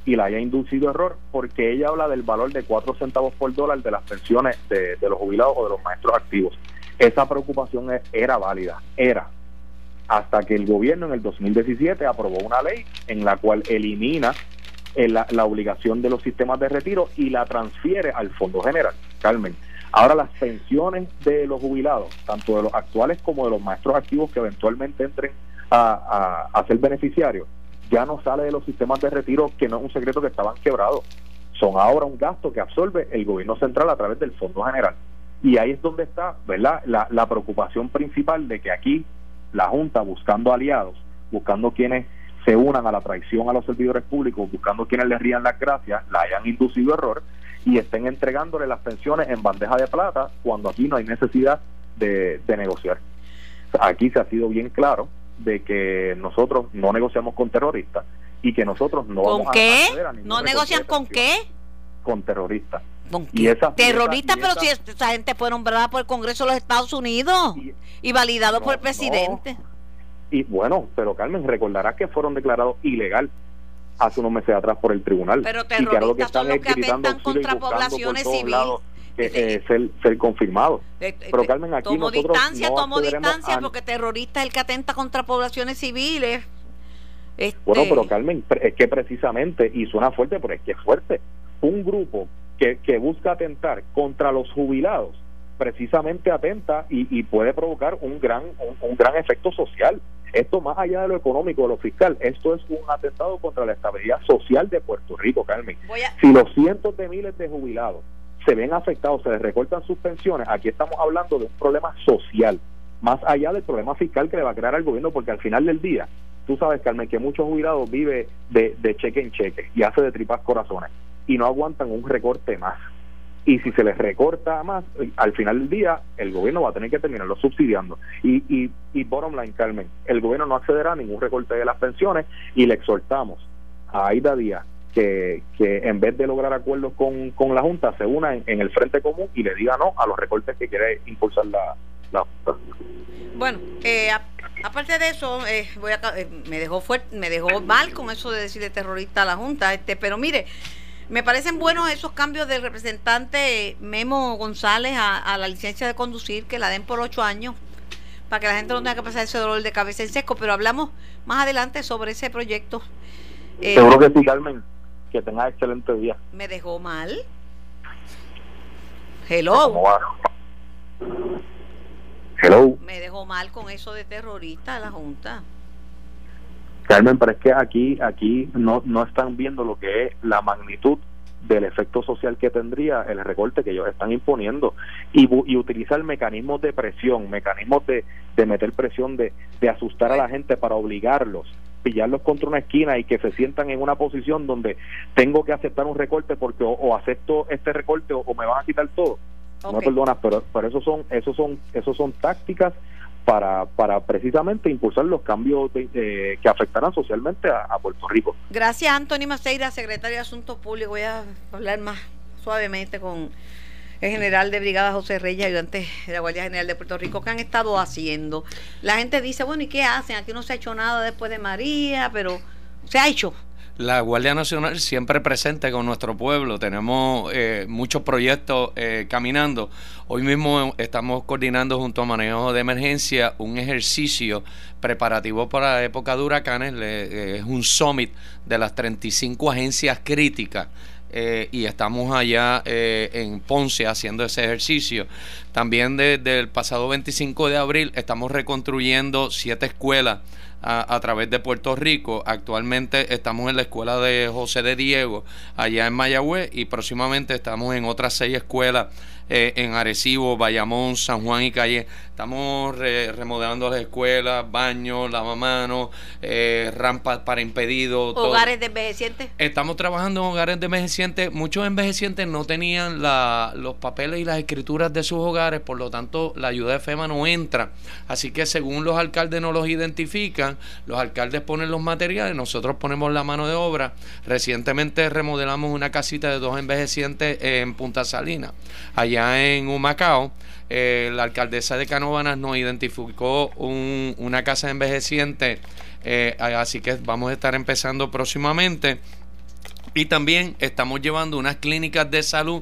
y la haya inducido error, porque ella habla del valor de 4 centavos por dólar de las pensiones de los jubilados o de los maestros activos. Esa preocupación era válida, hasta que el gobierno en el 2017 aprobó una ley en la cual elimina la obligación de los sistemas de retiro y la transfiere al Fondo General. Carmen, ahora las pensiones de los jubilados, tanto de los actuales como de los maestros activos que eventualmente entren a ser beneficiarios, ya no sale de los sistemas de retiro, que no es un secreto que estaban quebrados, son ahora un gasto que absorbe el gobierno central a través del Fondo General. Y ahí es donde está, ¿verdad?, la preocupación principal de que aquí la Junta, buscando aliados, buscando quienes se unan a la traición a los servidores públicos, buscando quienes les rían las gracias, la hayan inducido error y estén entregándole las pensiones en bandeja de plata cuando aquí no hay necesidad de negociar. Aquí se ha sido bien claro de que nosotros no negociamos con terroristas y que nosotros no vamos a acceder a ninguna. ¿No negocian con qué? Con terroristas. ¿Con qué? Terroristas, pero si esa gente fue nombrada por el Congreso de los Estados Unidos y validado por el presidente. Y bueno, pero Carmen, recordarás que fueron declarados ilegal hace unos meses atrás por el tribunal. Pero terroristas son los que atentan contra poblaciones civiles. Ser confirmado. Pero Carmen, aquí tomo distancia porque terrorista es el que atenta contra poblaciones civiles. Bueno, pero Carmen, es que precisamente, y suena fuerte, pero es que es fuerte, un grupo que busca atentar contra los jubilados, precisamente atenta y puede provocar un gran efecto social. Esto más allá de lo económico, de lo fiscal, esto es un atentado contra la estabilidad social de Puerto Rico, Carmen. Si los cientos de miles de jubilados se ven afectados, se les recortan sus pensiones, aquí estamos hablando de un problema social, más allá del problema fiscal que le va a crear al gobierno, porque al final del día, tú sabes, Carmen, que muchos jubilados viven de cheque en cheque y hace de tripas corazones y no aguantan un recorte más. Y si se les recorta más, al final del día, el gobierno va a tener que terminarlo subsidiando. Y bottom line, Carmen, el gobierno no accederá a ningún recorte de las pensiones y le exhortamos a Aida Díaz que en vez de lograr acuerdos con la Junta, se una en el Frente Común y le diga no a los recortes que quiere impulsar la Junta. Bueno, aparte de eso, me dejó mal con eso de decirle terrorista a la Junta, pero mire, me parecen buenos esos cambios del representante Memo González a la licencia de conducir, que la den por 8 años, para que la gente no tenga que pasar ese dolor de cabeza en seco, pero hablamos más adelante sobre ese proyecto. Seguro que sí, Carmen. Que tengas excelente día. Me dejó mal. Hello. Hello. Me dejó mal con eso de terrorista a la Junta. Carmen, pero es que aquí no están viendo lo que es la magnitud del efecto social que tendría el recorte que ellos están imponiendo y utilizar mecanismos de presión, mecanismos de meter presión, de asustar a la gente para obligarlos, pillarlos contra una esquina y que se sientan en una posición donde tengo que aceptar un recorte porque o acepto este recorte o me van a quitar todo. Okay. No me perdonas, pero esos son tácticas para precisamente impulsar los cambios que afectarán socialmente a Puerto Rico. Gracias, Anthony Maceira, secretario de Asuntos Públicos. Voy a hablar más suavemente con el general de brigada José Reyes, ayudante de la Guardia General de Puerto Rico. ¿Qué han estado haciendo? La gente dice, bueno, ¿y qué hacen? Aquí no se ha hecho nada después de María, pero se ha hecho. La Guardia Nacional siempre presente con nuestro pueblo. Tenemos muchos proyectos caminando. Hoy mismo estamos coordinando junto a Manejo de Emergencia un ejercicio preparativo para la época de huracanes. Es un summit de las 35 agencias críticas. Y estamos allá en Ponce haciendo ese ejercicio. También desde el pasado 25 de abril estamos reconstruyendo 7 escuelas a través de Puerto Rico. Actualmente estamos en la escuela de José de Diego allá en Mayagüez y próximamente estamos en otras 6 escuelas en Arecibo, Bayamón, San Juan y Calle. Estamos remodelando las escuelas, baños, lavamanos, rampas para impedidos. ¿Hogares todo. De envejecientes? Estamos trabajando en hogares de envejecientes. Muchos envejecientes no tenían los papeles y las escrituras de sus hogares, por lo tanto la ayuda de FEMA no entra. Así que según los alcaldes no los identifican, los alcaldes ponen los materiales, nosotros ponemos la mano de obra. Recientemente remodelamos una casita de 2 envejecientes en Punta Salinas, allá en Humacao. La alcaldesa de Canóvanas nos identificó una casa envejeciente, así que vamos a estar empezando próximamente. Y también estamos llevando unas clínicas de salud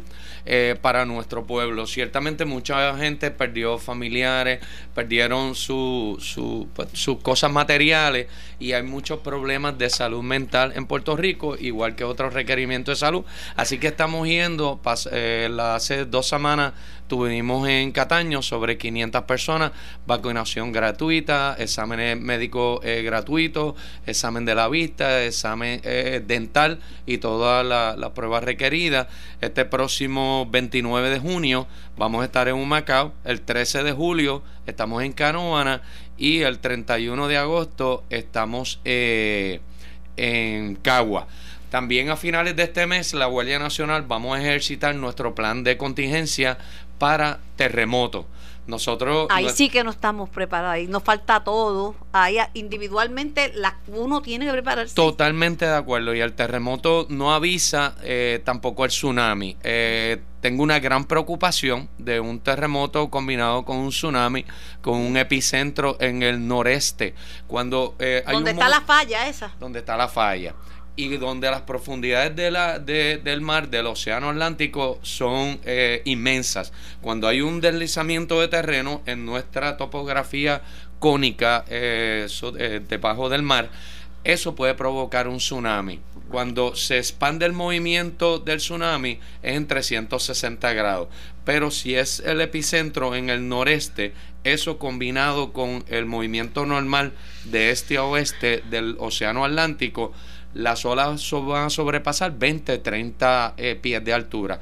para nuestro pueblo. Ciertamente mucha gente perdió familiares, perdieron sus cosas materiales y hay muchos problemas de salud mental en Puerto Rico, igual que otros requerimientos de salud. Así que estamos yendo, hace 2 semanas tuvimos en Cataño sobre 500 personas, vacunación gratuita, exámenes médicos gratuitos, examen de la vista, examen dental y todas las pruebas requeridas. Este próximo 29 de junio vamos a estar en Humacao, el 13 de julio estamos en Canóvanas y el 31 de agosto estamos en Cagua. También a finales de este mes la Guardia Nacional vamos a ejercitar nuestro plan de contingencia para terremotos. Nosotros ahí sí que no estamos preparados, ahí nos falta todo, ahí individualmente uno tiene que prepararse. Totalmente de acuerdo, y el terremoto no avisa, tampoco el tsunami. Tengo una gran preocupación de un terremoto combinado con un tsunami, con un epicentro en el noreste. Cuando ¿dónde está la falla esa? Donde está la falla. Y donde las profundidades del mar, del océano Atlántico, son inmensas. Cuando hay un deslizamiento de terreno en nuestra topografía cónica debajo del mar, eso puede provocar un tsunami. Cuando se expande el movimiento del tsunami es en 360 grados. Pero si es el epicentro en el noreste, eso combinado con el movimiento normal de este a oeste del océano Atlántico, las olas van a sobrepasar 20-30 pies de altura.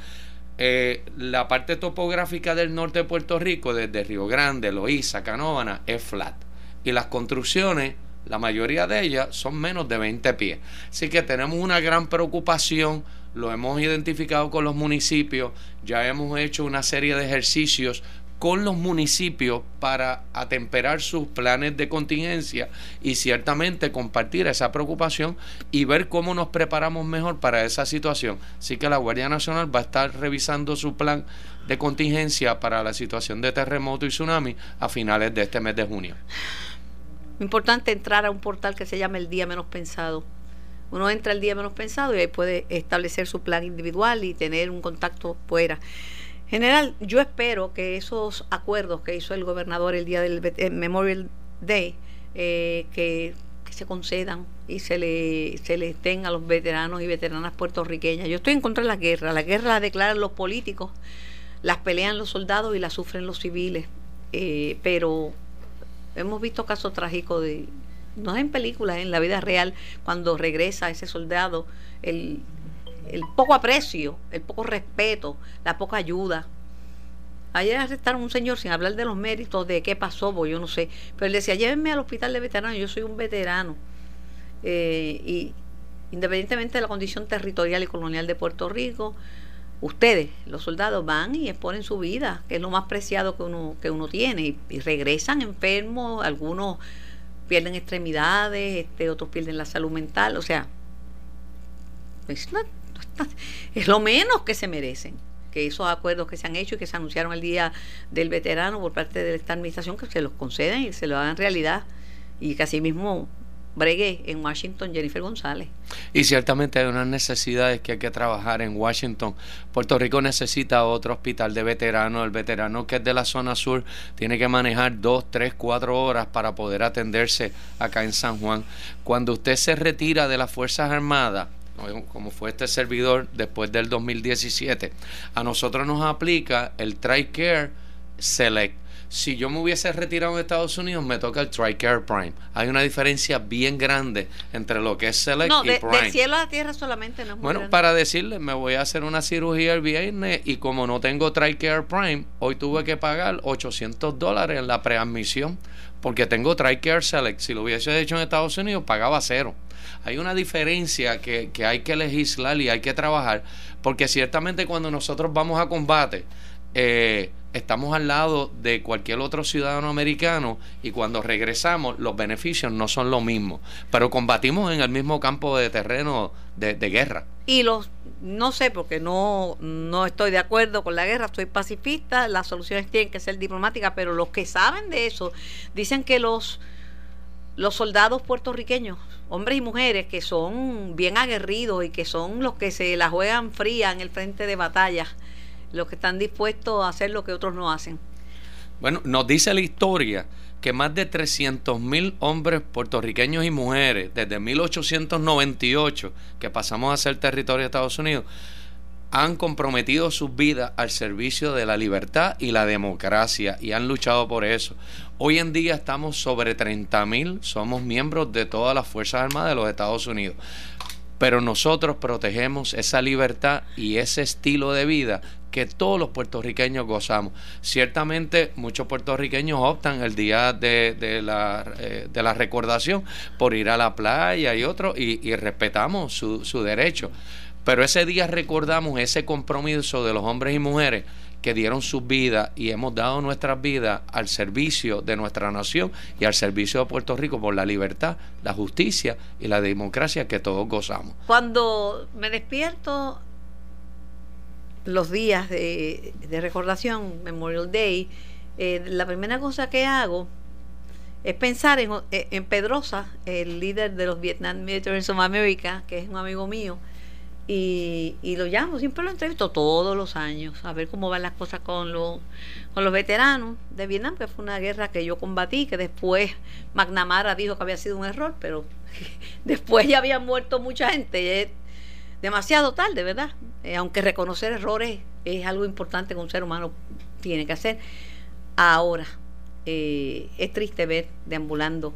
La parte topográfica del norte de Puerto Rico, desde Río Grande, Loíza, Canóvanas, es flat. Y las construcciones, la mayoría de ellas, son menos de 20 pies. Así que tenemos una gran preocupación, lo hemos identificado con los municipios, ya hemos hecho una serie de ejercicios con los municipios para atemperar sus planes de contingencia y ciertamente compartir esa preocupación y ver cómo nos preparamos mejor para esa situación. Así que la Guardia Nacional va a estar revisando su plan de contingencia para la situación de terremoto y tsunami a finales de este mes de junio. Importante entrar a un portal que se llama El Día Menos Pensado. Uno entra el día menos pensado y ahí puede establecer su plan individual y tener un contacto fuera. General, yo espero que esos acuerdos que hizo el gobernador el día del Memorial Day, que se concedan y se les den a los veteranos y veteranas puertorriqueñas. Yo estoy en contra de la guerra. La guerra la declaran los políticos, las pelean los soldados y la sufren los civiles. Pero hemos visto casos trágicos de, no en películas, en la vida real, cuando regresa ese soldado, el poco aprecio, el poco respeto, la poca ayuda. Ayer arrestaron a un señor sin hablar de los méritos de qué pasó, porque yo no sé, pero él decía, llévenme al hospital de veteranos, yo soy un veterano, y independientemente de la condición territorial y colonial de Puerto Rico, ustedes, los soldados, van y exponen su vida, que es lo más preciado que uno tiene, y regresan enfermos, algunos pierden extremidades, otros pierden la salud mental, o sea, es lo menos que se merecen, que esos acuerdos que se han hecho y que se anunciaron el día del veterano por parte de esta administración, que se los conceden y se los hagan realidad, y que así mismo bregue en Washington Jennifer González. Y ciertamente hay unas necesidades que hay que trabajar en Washington. Puerto Rico necesita otro hospital de veteranos. El veterano que es de la zona sur tiene que manejar 2, 3, 4 horas para poder atenderse acá en San Juan. Cuando usted se retira de las Fuerzas Armadas, como fue este servidor después del 2017, a nosotros nos aplica el Tricare Select. Si yo me hubiese retirado en Estados Unidos, me toca el Tricare Prime. Hay una diferencia bien grande entre lo que es Select y Prime. Del cielo a la tierra solamente no es muy grande. Para decirle, me voy a hacer una cirugía el viernes y como no tengo Tricare Prime, hoy tuve que pagar $800 en la preadmisión porque tengo Tricare Select. Si lo hubiese hecho en Estados Unidos, pagaba cero. Hay una diferencia que hay que legislar y hay que trabajar, porque ciertamente cuando nosotros vamos a combate, estamos al lado de cualquier otro ciudadano americano y cuando regresamos los beneficios no son lo mismo, pero combatimos en el mismo campo de terreno de guerra. Y no sé, porque no estoy de acuerdo con la guerra, soy pacifista, las soluciones tienen que ser diplomáticas, pero los que saben de eso dicen que los soldados puertorriqueños, hombres y mujeres que son bien aguerridos y que son los que se la juegan fría en el frente de batalla, los que están dispuestos a hacer lo que otros no hacen. Bueno, nos dice la historia que más de 300,000 hombres puertorriqueños y mujeres desde 1898, que pasamos a ser territorio de Estados Unidos, han comprometido sus vidas al servicio de la libertad y la democracia y han luchado por eso. Hoy en día estamos sobre 30,000, somos miembros de todas las Fuerzas Armadas de los Estados Unidos. Pero nosotros protegemos esa libertad y ese estilo de vida que todos los puertorriqueños gozamos. Ciertamente muchos puertorriqueños optan el día de la recordación por ir a la playa y otros, y respetamos su derecho. Pero ese día recordamos ese compromiso de los hombres y mujeres que dieron sus vidas y hemos dado nuestras vidas al servicio de nuestra nación y al servicio de Puerto Rico por la libertad, la justicia y la democracia que todos gozamos. Cuando me despierto los días de recordación, Memorial Day, la primera cosa que hago es pensar en Pedrosa, el líder de los Vietnam Veterans of America, que es un amigo mío, y lo llamo, siempre lo entrevisto todos los años, a ver cómo van las cosas con los veteranos de Vietnam, que fue una guerra que yo combatí, que después McNamara dijo que había sido un error, pero después ya había muerto mucha gente, y es demasiado tarde, ¿verdad? Aunque reconocer errores es algo importante que un ser humano tiene que hacer. Ahora, es triste ver deambulando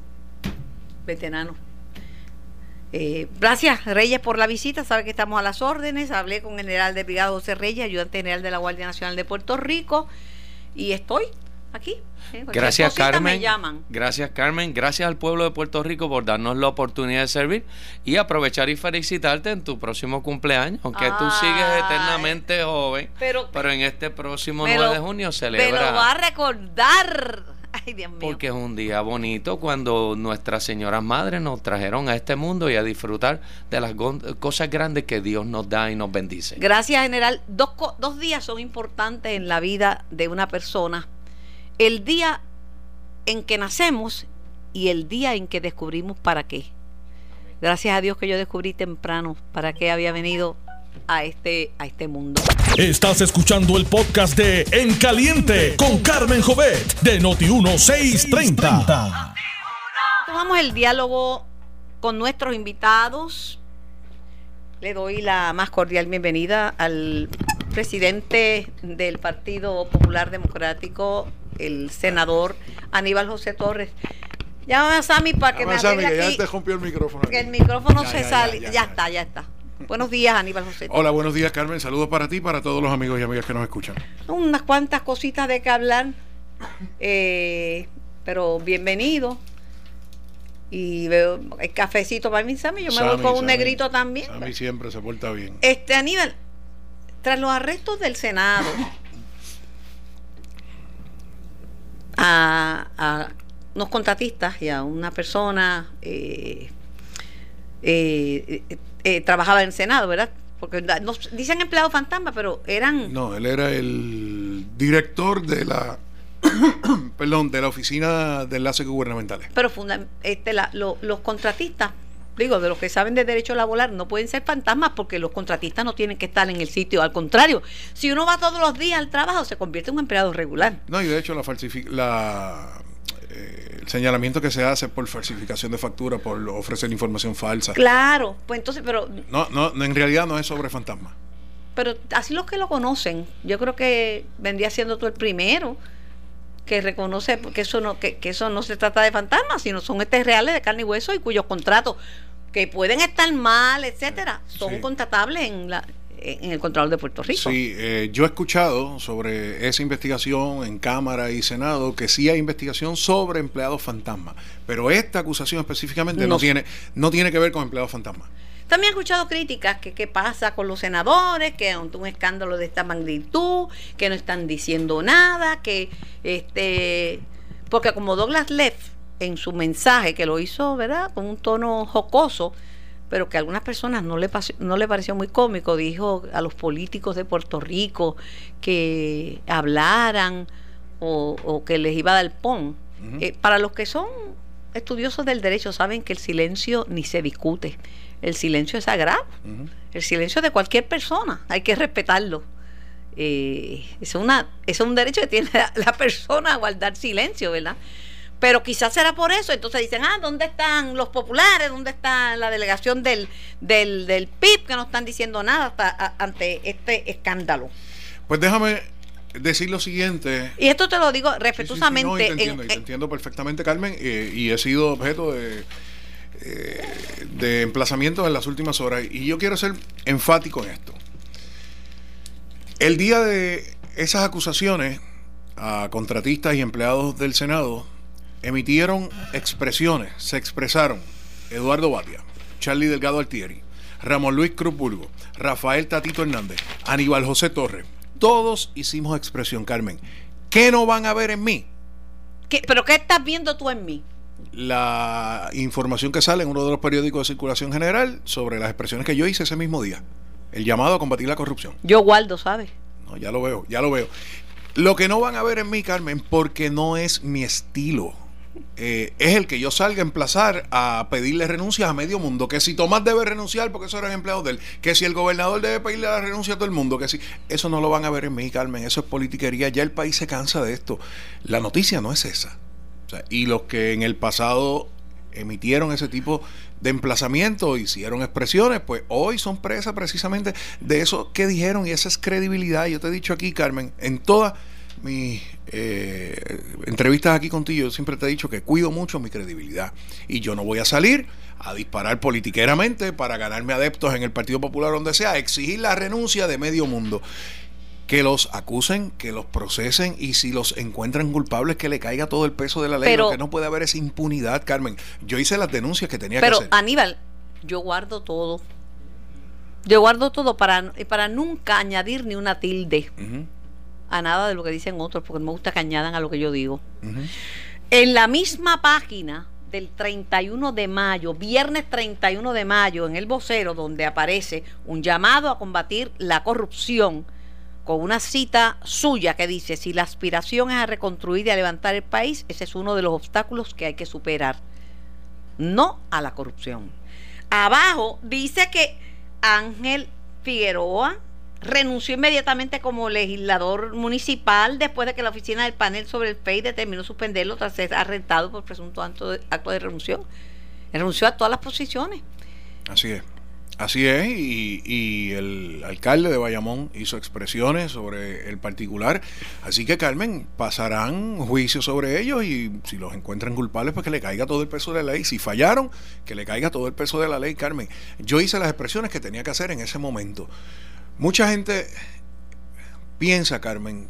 veteranos. Gracias, Reyes, por la visita. Sabe que estamos a las órdenes. Hablé con el general de brigada José Reyes, ayudante general de la Guardia Nacional de Puerto Rico, y estoy aquí. Gracias, Carmen. Gracias, Carmen. Gracias al pueblo de Puerto Rico por darnos la oportunidad de servir, y aprovechar y felicitarte en tu próximo cumpleaños, aunque tú sigues eternamente joven, pero en este próximo 9 de junio celebra. Me lo va a recordar. Ay, Dios mío. Porque es un día bonito cuando nuestras señoras madres nos trajeron a este mundo y a disfrutar de las cosas grandes que Dios nos da y nos bendice. Gracias, general. Dos días son importantes en la vida de una persona: el día en que nacemos y el día en que descubrimos para qué. Gracias a Dios que yo descubrí temprano para qué había venido a este mundo. Estás escuchando el podcast de En Caliente con Carmen Jovet de Noti1630. Tomamos el diálogo con nuestros invitados. Le doy la más cordial bienvenida al presidente del Partido Popular Democrático, el senador Aníbal José Torres. Llámame a Sammy para que me arregle aquí. Ya te rompió el micrófono. Que el micrófono se sale. Ya está. Buenos días, Aníbal José. Hola, buenos días, Carmen. Saludos para ti y para todos los amigos y amigas que nos escuchan. Unas cuantas cositas de que hablar, pero bienvenido. Y veo el cafecito para mí, Sammy. Yo me voy con un negrito también. Sammy siempre se porta bien. Aníbal, tras los arrestos del Senado a unos contratistas y a una persona trabajaba en el Senado, ¿verdad? Porque nos dicen empleado fantasma, pero eran... No, él era el director de la de la Oficina de Enlaces Gubernamentales. Pero los contratistas, digo, de los que saben de derecho laboral, no pueden ser fantasmas, porque los contratistas no tienen que estar en el sitio. Al contrario, si uno va todos los días al trabajo, se convierte en un empleado regular. No, y de hecho el señalamiento que se hace por falsificación de factura, por ofrecer información falsa. Claro, pues entonces, pero... No, en realidad no es sobre fantasma. Pero así los que lo conocen, yo creo que vendría siendo tú el primero que reconoce que eso no se trata de fantasmas, sino son entes reales de carne y hueso, y cuyos contratos, que pueden estar mal, etcétera, son contratables en el Contralor de Puerto Rico. Sí, yo he escuchado sobre esa investigación en Cámara y Senado, que sí hay investigación sobre empleados fantasma, pero esta acusación específicamente no tiene que ver con empleados fantasma. También he escuchado críticas que qué pasa con los senadores, que es un escándalo de esta magnitud, que no están diciendo nada, que porque como Douglas Leff en su mensaje, que lo hizo, ¿verdad?, con un tono jocoso, pero que a algunas personas no le pareció muy cómico, dijo a los políticos de Puerto Rico que hablaran o que les iba a dar pon. Uh-huh. Para los que son estudiosos del derecho saben que el silencio ni se discute, el silencio es sagrado. Uh-huh. El silencio de cualquier persona hay que respetarlo, es un derecho que tiene la persona a guardar silencio, ¿verdad? Pero quizás será por eso. Entonces dicen, ¿dónde están los populares? ¿Dónde está la delegación del PIB, que no están diciendo nada ante este escándalo? Pues déjame decir lo siguiente. Y esto te lo digo respetuosamente. Sí, te entiendo perfectamente, Carmen, y he sido objeto de emplazamientos en las últimas horas. Y yo quiero ser enfático en esto. El día de esas acusaciones a contratistas y empleados del Senado, emitieron expresiones, se expresaron Eduardo Batia, Charlie Delgado Altieri, Ramón Luis Cruz Burgo, Rafael Tatito Hernández, Aníbal José Torres, Todos hicimos expresión, Carmen. ¿Qué no van a ver en mí? ¿Pero qué estás viendo tú en mí? La información que sale en uno de los periódicos de circulación general sobre las expresiones que yo hice ese mismo día. El llamado a combatir la corrupción. Yo, Waldo, ¿sabes? No, ya lo veo, ya lo veo. Lo que no van a ver en mí, Carmen, porque no es mi estilo. Es el que yo salga a emplazar a pedirle renuncias a medio mundo, que si Tomás debe renunciar porque eso eran empleados de él, que si el gobernador debe pedirle la renuncia a todo el mundo, que si eso no lo van a ver en mí, Carmen, eso es politiquería, ya el país se cansa de esto. La noticia no es esa, o sea, y los que en el pasado emitieron ese tipo de emplazamiento, hicieron expresiones, pues hoy son presa precisamente de eso que dijeron, y esa es credibilidad. Yo te he dicho aquí, Carmen, en todas mis entrevistas aquí contigo, yo siempre te he dicho que cuido mucho mi credibilidad y yo no voy a salir a disparar politiqueramente para ganarme adeptos en el Partido Popular, donde sea, a exigir la renuncia de medio mundo. Que los acusen, que los procesen, y si los encuentran culpables, que le caiga todo el peso de la ley. Lo que no puede haber es impunidad, Carmen. Yo hice las denuncias que tenía que hacer. Pero, Aníbal, yo guardo todo. Yo guardo todo para nunca añadir ni una tilde. Uh-huh. A nada de lo que dicen otros, porque me gusta que añadan a lo que yo digo. Uh-huh. En la misma página del 31 de mayo, viernes 31 de mayo, en El Vocero, donde aparece un llamado a combatir la corrupción, con una cita suya que dice: si la aspiración es a reconstruir y a levantar el país, ese es uno de los obstáculos que hay que superar, no a la corrupción. Abajo dice que Ángel Figueroa renunció inmediatamente como legislador municipal después de que la oficina del panel sobre el FEI determinó suspenderlo tras ser arrestado por presunto acto de renuncia. Renunció a todas las posiciones. Así es. Así es, y el alcalde de Bayamón hizo expresiones sobre el particular. Así que, Carmen, pasarán juicios sobre ellos, y si los encuentran culpables, pues que le caiga todo el peso de la ley. Si fallaron, que le caiga todo el peso de la ley, Carmen. Yo hice las expresiones que tenía que hacer en ese momento. Mucha gente piensa, Carmen,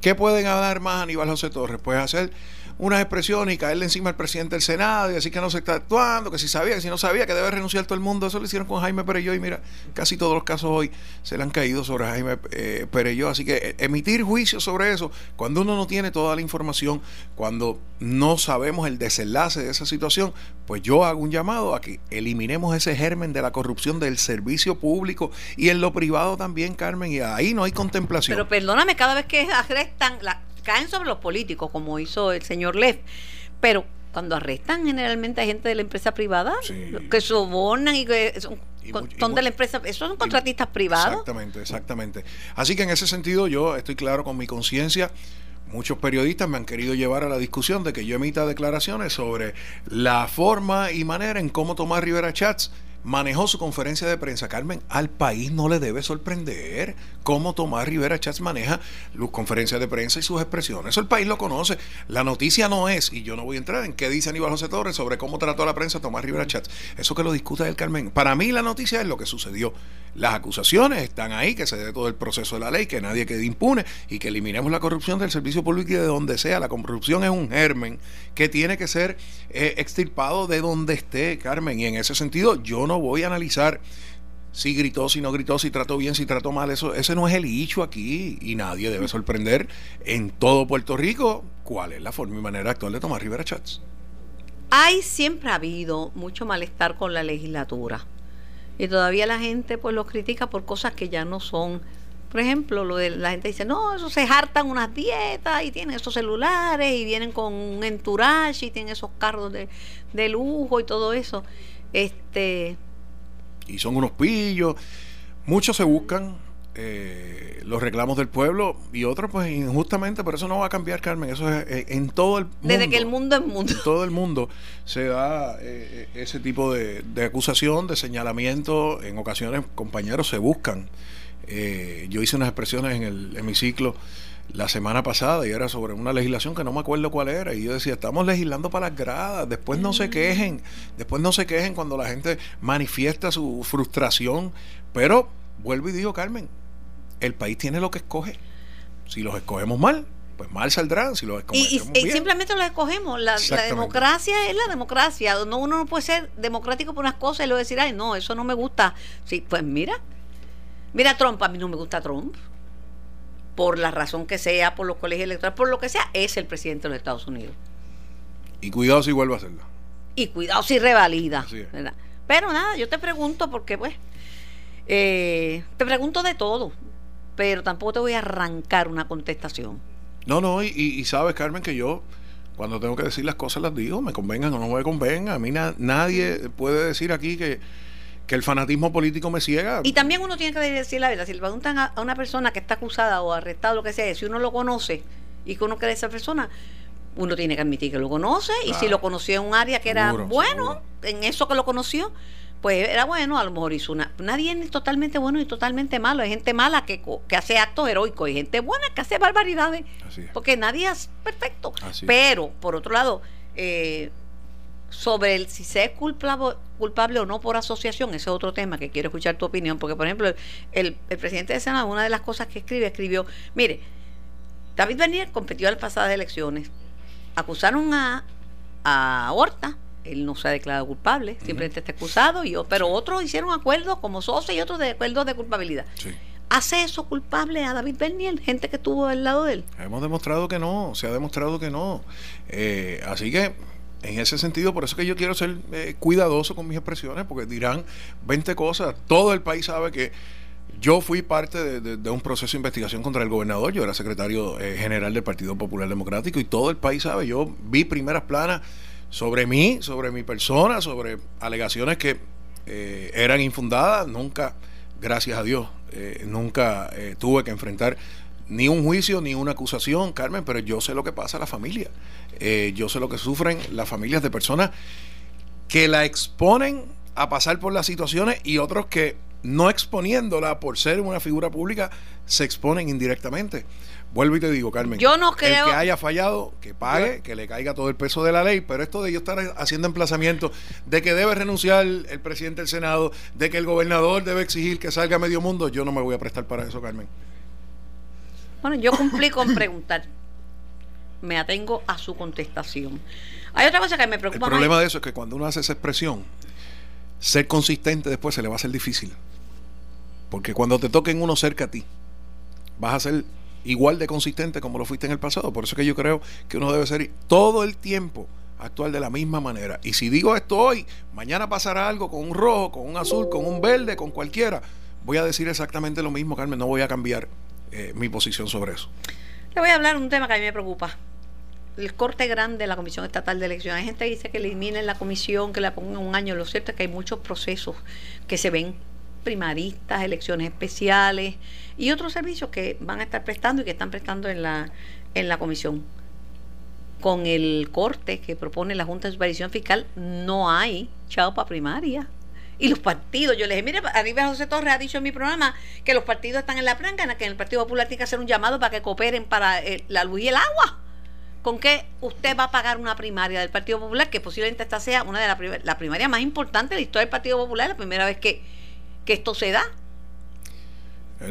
¿qué pueden ganar más Aníbal José Torres? Pues hacer unas expresiones y caerle encima al presidente del Senado y decir que no se está actuando, que si sabía, que si no sabía, que debe renunciar todo el mundo. Eso lo hicieron con Jaime Perelló, y mira, casi todos los casos hoy se le han caído sobre Jaime Perelló. Así que emitir juicios sobre eso, cuando uno no tiene toda la información, cuando no sabemos el desenlace de esa situación, pues yo hago un llamado a que eliminemos ese germen de la corrupción del servicio público y en lo privado también, Carmen, y ahí no hay contemplación. Pero perdóname, cada vez que arrestan, caen sobre los políticos, como hizo el señor Leff, pero cuando arrestan generalmente a gente de la empresa privada, sí, que sobornan y que son de la empresa, esos son contratistas privados. Exactamente, exactamente. Así que en ese sentido yo estoy claro con mi conciencia. Muchos periodistas me han querido llevar a la discusión de que yo emita declaraciones sobre la forma y manera en cómo Tomás Rivera Schatz manejó su conferencia de prensa. Carmen, al país no le debe sorprender cómo Tomás Rivera Schatz maneja las conferencias de prensa y sus expresiones. Eso el país lo conoce. La noticia no es, y yo no voy a entrar en qué dice Aníbal José Torres sobre cómo trató a la prensa Tomás Rivera Schatz. Eso que lo discuta él, Carmen. Para mí la noticia es lo que sucedió. Las acusaciones están ahí, que se dé todo el proceso de la ley, que nadie quede impune y que eliminemos la corrupción del servicio público y de donde sea. La corrupción es un germen que tiene que ser extirpado de donde esté, Carmen. Y en ese sentido yo no voy a analizar si gritó, si no gritó, si trató bien, si trató mal. Eso, ese no es el hecho aquí, y nadie debe sorprender en todo Puerto Rico cuál es la forma y manera actual de Tomás Rivera Schatz. Hay siempre ha habido mucho malestar con la legislatura y todavía la gente pues lo critica por cosas que ya no son. Por ejemplo, lo de la gente dice, no, eso se hartan unas dietas y tienen esos celulares y vienen con un entourage y tienen esos carros de lujo y todo eso. Y son unos pillos. Muchos se buscan los reclamos del pueblo y otros pues injustamente, pero eso no va a cambiar, Carmen. Eso es en todo el mundo. Desde que el mundo es mundo. En todo el mundo se da ese tipo de acusación, de señalamiento. En ocasiones compañeros se buscan. Yo hice unas expresiones en mi ciclo la semana pasada y era sobre una legislación que no me acuerdo cuál era, y yo decía, estamos legislando para las gradas, después no se quejen, cuando la gente manifiesta su frustración. Pero vuelvo y digo, Carmen, el país tiene lo que escoge. Si los escogemos mal, pues mal saldrán. Si los escogemos bien, simplemente los escogemos. La democracia es la democracia. Uno no puede ser democrático por unas cosas y luego decir, ay no, eso no me gusta. Sí, pues mira Trump, a mí no me gusta Trump. por la razón que sea, por los colegios electorales, por lo que sea, es el presidente de los Estados Unidos. Y cuidado si vuelve a hacerla. Y cuidado si revalida, ¿verdad? Pero nada, yo te pregunto porque pues, te pregunto de todo, pero tampoco te voy a arrancar una contestación. No, no, y sabes, Carmen, que yo cuando tengo que decir las cosas las digo, me convengan o no me convengan. A mí nadie puede decir aquí que el fanatismo político me ciega. Y también uno tiene que decir la verdad. Si le preguntan a una persona que está acusada o arrestada o lo que sea, si uno lo conoce y conoce a esa persona, uno tiene que admitir que lo conoce, y si lo conoció en un área que era bueno, en eso que lo conoció, pues era bueno, a lo mejor hizo una... Nadie es totalmente bueno ni totalmente malo. Hay gente mala que hace actos heroicos, hay gente buena que hace barbaridades, porque nadie es perfecto. Pero, por otro lado, sobre el si se es culpable o no por asociación, ese es otro tema que quiero escuchar tu opinión, porque, por ejemplo, el presidente de Senado, una de las cosas que escribió, mire, David Bernier competió en las pasadas elecciones, acusaron a Horta, él no se ha declarado culpable, simplemente está excusado, pero otros hicieron acuerdos como socio y otros de acuerdos de culpabilidad. ¿Hace eso culpable a David Bernier, gente que estuvo al lado de él? Hemos demostrado que no, se ha demostrado que no. Así que, en ese sentido, por eso que yo quiero ser cuidadoso con mis expresiones, porque dirán 20 cosas. Todo el país sabe que yo fui parte de un proceso de investigación contra el gobernador. Yo era secretario general del Partido Popular Democrático, y todo el país sabe. Yo vi primeras planas sobre mí, sobre mi persona, sobre alegaciones que eran infundadas. Nunca, gracias a Dios, nunca tuve que enfrentar ni un juicio ni una acusación, Carmen, pero yo sé lo que pasa a la familia, yo sé lo que sufren las familias de personas que la exponen a pasar por las situaciones, y otros que, no exponiéndola por ser una figura pública, se exponen indirectamente. Vuelvo y te digo, Carmen, yo no creo... el que haya fallado, que pague, que le caiga todo el peso de la ley, pero esto de yo estar haciendo emplazamientos de que debe renunciar el presidente del Senado, de que el gobernador debe exigir que salga a medio mundo, yo no me voy a prestar para eso, Carmen. Bueno, yo cumplí con preguntar. Me atengo a su contestación. Hay otra cosa que me preocupa. El problema más de eso es que cuando uno hace esa expresión, ser consistente después se le va a hacer difícil. Porque cuando te toquen uno cerca a ti, vas a ser igual de consistente como lo fuiste en el pasado. Por eso es que yo creo que uno debe ser todo el tiempo actuar de la misma manera. Y si digo esto hoy, mañana pasará algo con un rojo, con un azul, con un verde, con cualquiera. Voy a decir exactamente lo mismo, Carmen. No voy a cambiar mi posición sobre eso. Le voy a hablar de un tema que a mí me preocupa. El corte grande de la Comisión Estatal de Elecciones. Hay gente que dice que eliminen la comisión, que la pongan un año. Lo cierto es que hay muchos procesos que se ven, primaristas, elecciones especiales y otros servicios que van a estar prestando y que están prestando en la comisión. Con el corte que propone la Junta de Supervisión Fiscal, no hay chao para primaria. Y los partidos, yo les dije, mire, Aníbal José Torres ha dicho en mi programa que los partidos están en la prangana, que el Partido Popular tiene que hacer un llamado para que cooperen para la luz y el agua. ¿Con qué usted va a pagar una primaria del Partido Popular? Que posiblemente esta sea una de la primaria más importante de la historia del Partido Popular, la primera vez que esto se da.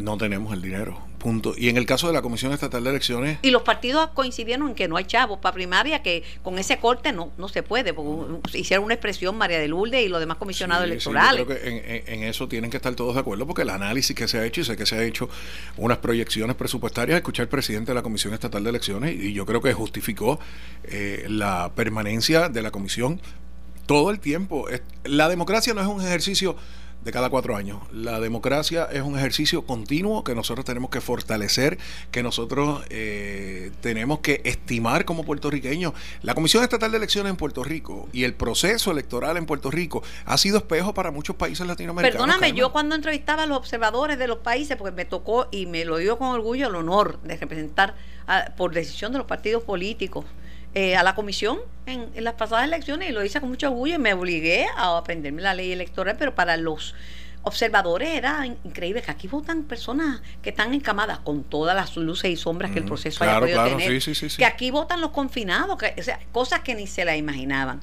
No tenemos el dinero, punto. Y en el caso de la Comisión Estatal de Elecciones... Y los partidos coincidieron en que no hay chavos para primaria, que con ese corte no se puede, porque hicieron una expresión María de Lourdes y los demás comisionados electorales. Sí, yo creo que en eso tienen que estar todos de acuerdo, porque el análisis que se ha hecho, y sé que se ha hecho unas proyecciones presupuestarias, escuché al presidente de la Comisión Estatal de Elecciones, y yo creo que justificó la permanencia de la comisión todo el tiempo. La democracia no es un ejercicio de cada 4 años. La democracia es un ejercicio continuo que nosotros tenemos que fortalecer, que nosotros tenemos que estimar como puertorriqueños. La Comisión Estatal de Elecciones en Puerto Rico y el proceso electoral en Puerto Rico ha sido espejo para muchos países latinoamericanos. Perdóname, Carmen, yo cuando entrevistaba a los observadores de los países, porque me tocó y me lo dio con orgullo el honor de representar por decisión de los partidos políticos a la comisión en las pasadas elecciones, y lo hice con mucho orgullo y me obligué a aprenderme la ley electoral, pero para los observadores era increíble que aquí votan personas que están encamadas, con todas las luces y sombras que el proceso haya podido tener, sí. Que aquí votan los confinados, que, o sea, cosas que ni se la imaginaban.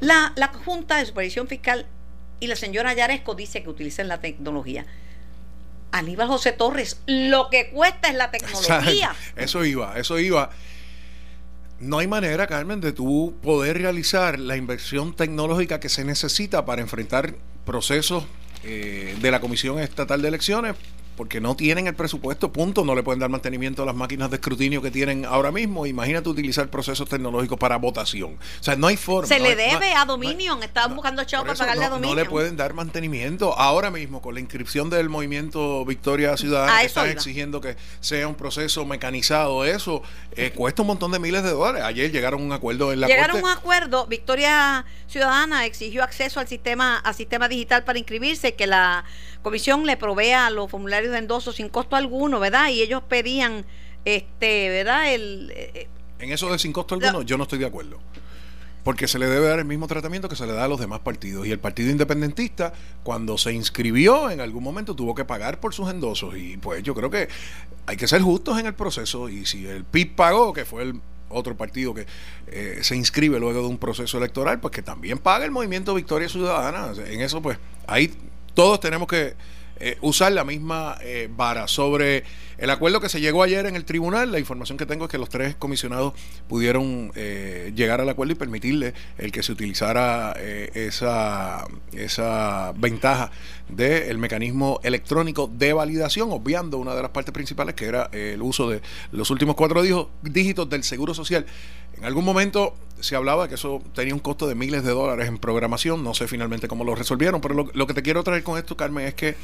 La Junta de Supervisión Fiscal y la señora Jaresko dice que utilicen la tecnología. Aníbal José Torres, lo que cuesta es la tecnología. Eso iba. No hay manera, Carmen, de tú poder realizar la inversión tecnológica que se necesita para enfrentar procesos de la Comisión Estatal de Elecciones porque no tienen el presupuesto, punto. No le pueden dar mantenimiento a las máquinas de escrutinio que tienen ahora mismo. Imagínate utilizar procesos tecnológicos para votación. O sea, no hay forma. Se le debe a Dominion. Estaban buscando chavos para pagarle a Dominion. No le pueden dar mantenimiento. Ahora mismo, con la inscripción del Movimiento Victoria Ciudadana, están exigiendo que sea un proceso mecanizado. Eso cuesta un montón de miles de dólares. Ayer llegaron a un acuerdo en la Corte. Llegaron a un acuerdo. Victoria Ciudadana exigió acceso al sistema digital para inscribirse, que la comisión le provea los formularios de endoso sin costo alguno, ¿verdad? Y ellos pedían, ¿verdad? En eso de sin costo alguno, yo no estoy de acuerdo. Porque se le debe dar el mismo tratamiento que se le da a los demás partidos. Y el Partido Independentista, cuando se inscribió, en algún momento tuvo que pagar por sus endosos. Y pues yo creo que hay que ser justos en el proceso. Y si el PIB pagó, que fue el otro partido que se inscribe luego de un proceso electoral, pues que también pague el Movimiento Victoria Ciudadana. En eso, pues, ahí todos tenemos que usar la misma vara. Sobre el acuerdo que se llegó ayer en el tribunal, la información que tengo es que los tres comisionados pudieron llegar al acuerdo y permitirle el que se utilizara esa ventaja del mecanismo electrónico de validación, obviando una de las partes principales, que era el uso de los últimos 4 dígitos del Seguro Social. En algún momento se hablaba que eso tenía un costo de miles de dólares en programación. No sé finalmente cómo lo resolvieron, pero lo que te quiero traer con esto, Carmen, es que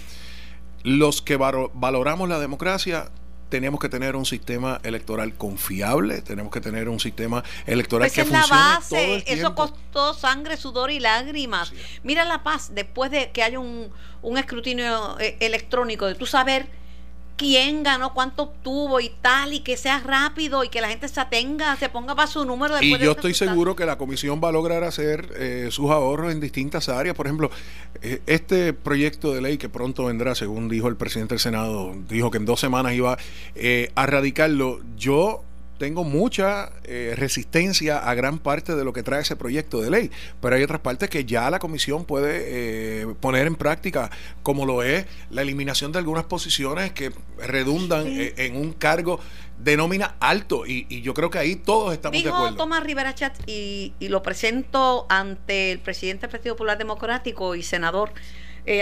los que valoramos la democracia tenemos que tener un sistema electoral confiable, tenemos que tener un sistema electoral que funcione todo el tiempo. Eso costó sangre, sudor y lágrimas. Mira La Paz, después de que haya un escrutinio electrónico, de tú saber quién ganó, cuánto obtuvo y tal, y que sea rápido y que la gente se ponga para su número. Y yo estoy seguro que la comisión va a lograr hacer sus ahorros en distintas áreas. Por ejemplo, este proyecto de ley que pronto vendrá, según dijo el presidente del Senado, dijo que en 2 semanas iba a radicarlo. Yo tengo mucha resistencia a gran parte de lo que trae ese proyecto de ley, pero hay otras partes que ya la comisión puede poner en práctica, como lo es la eliminación de algunas posiciones que redundan en un cargo de nómina alto, y yo creo que ahí todos estamos de acuerdo. Dijo Tomás Rivera Schatz, y lo presento ante el presidente del Partido Popular Democrático y senador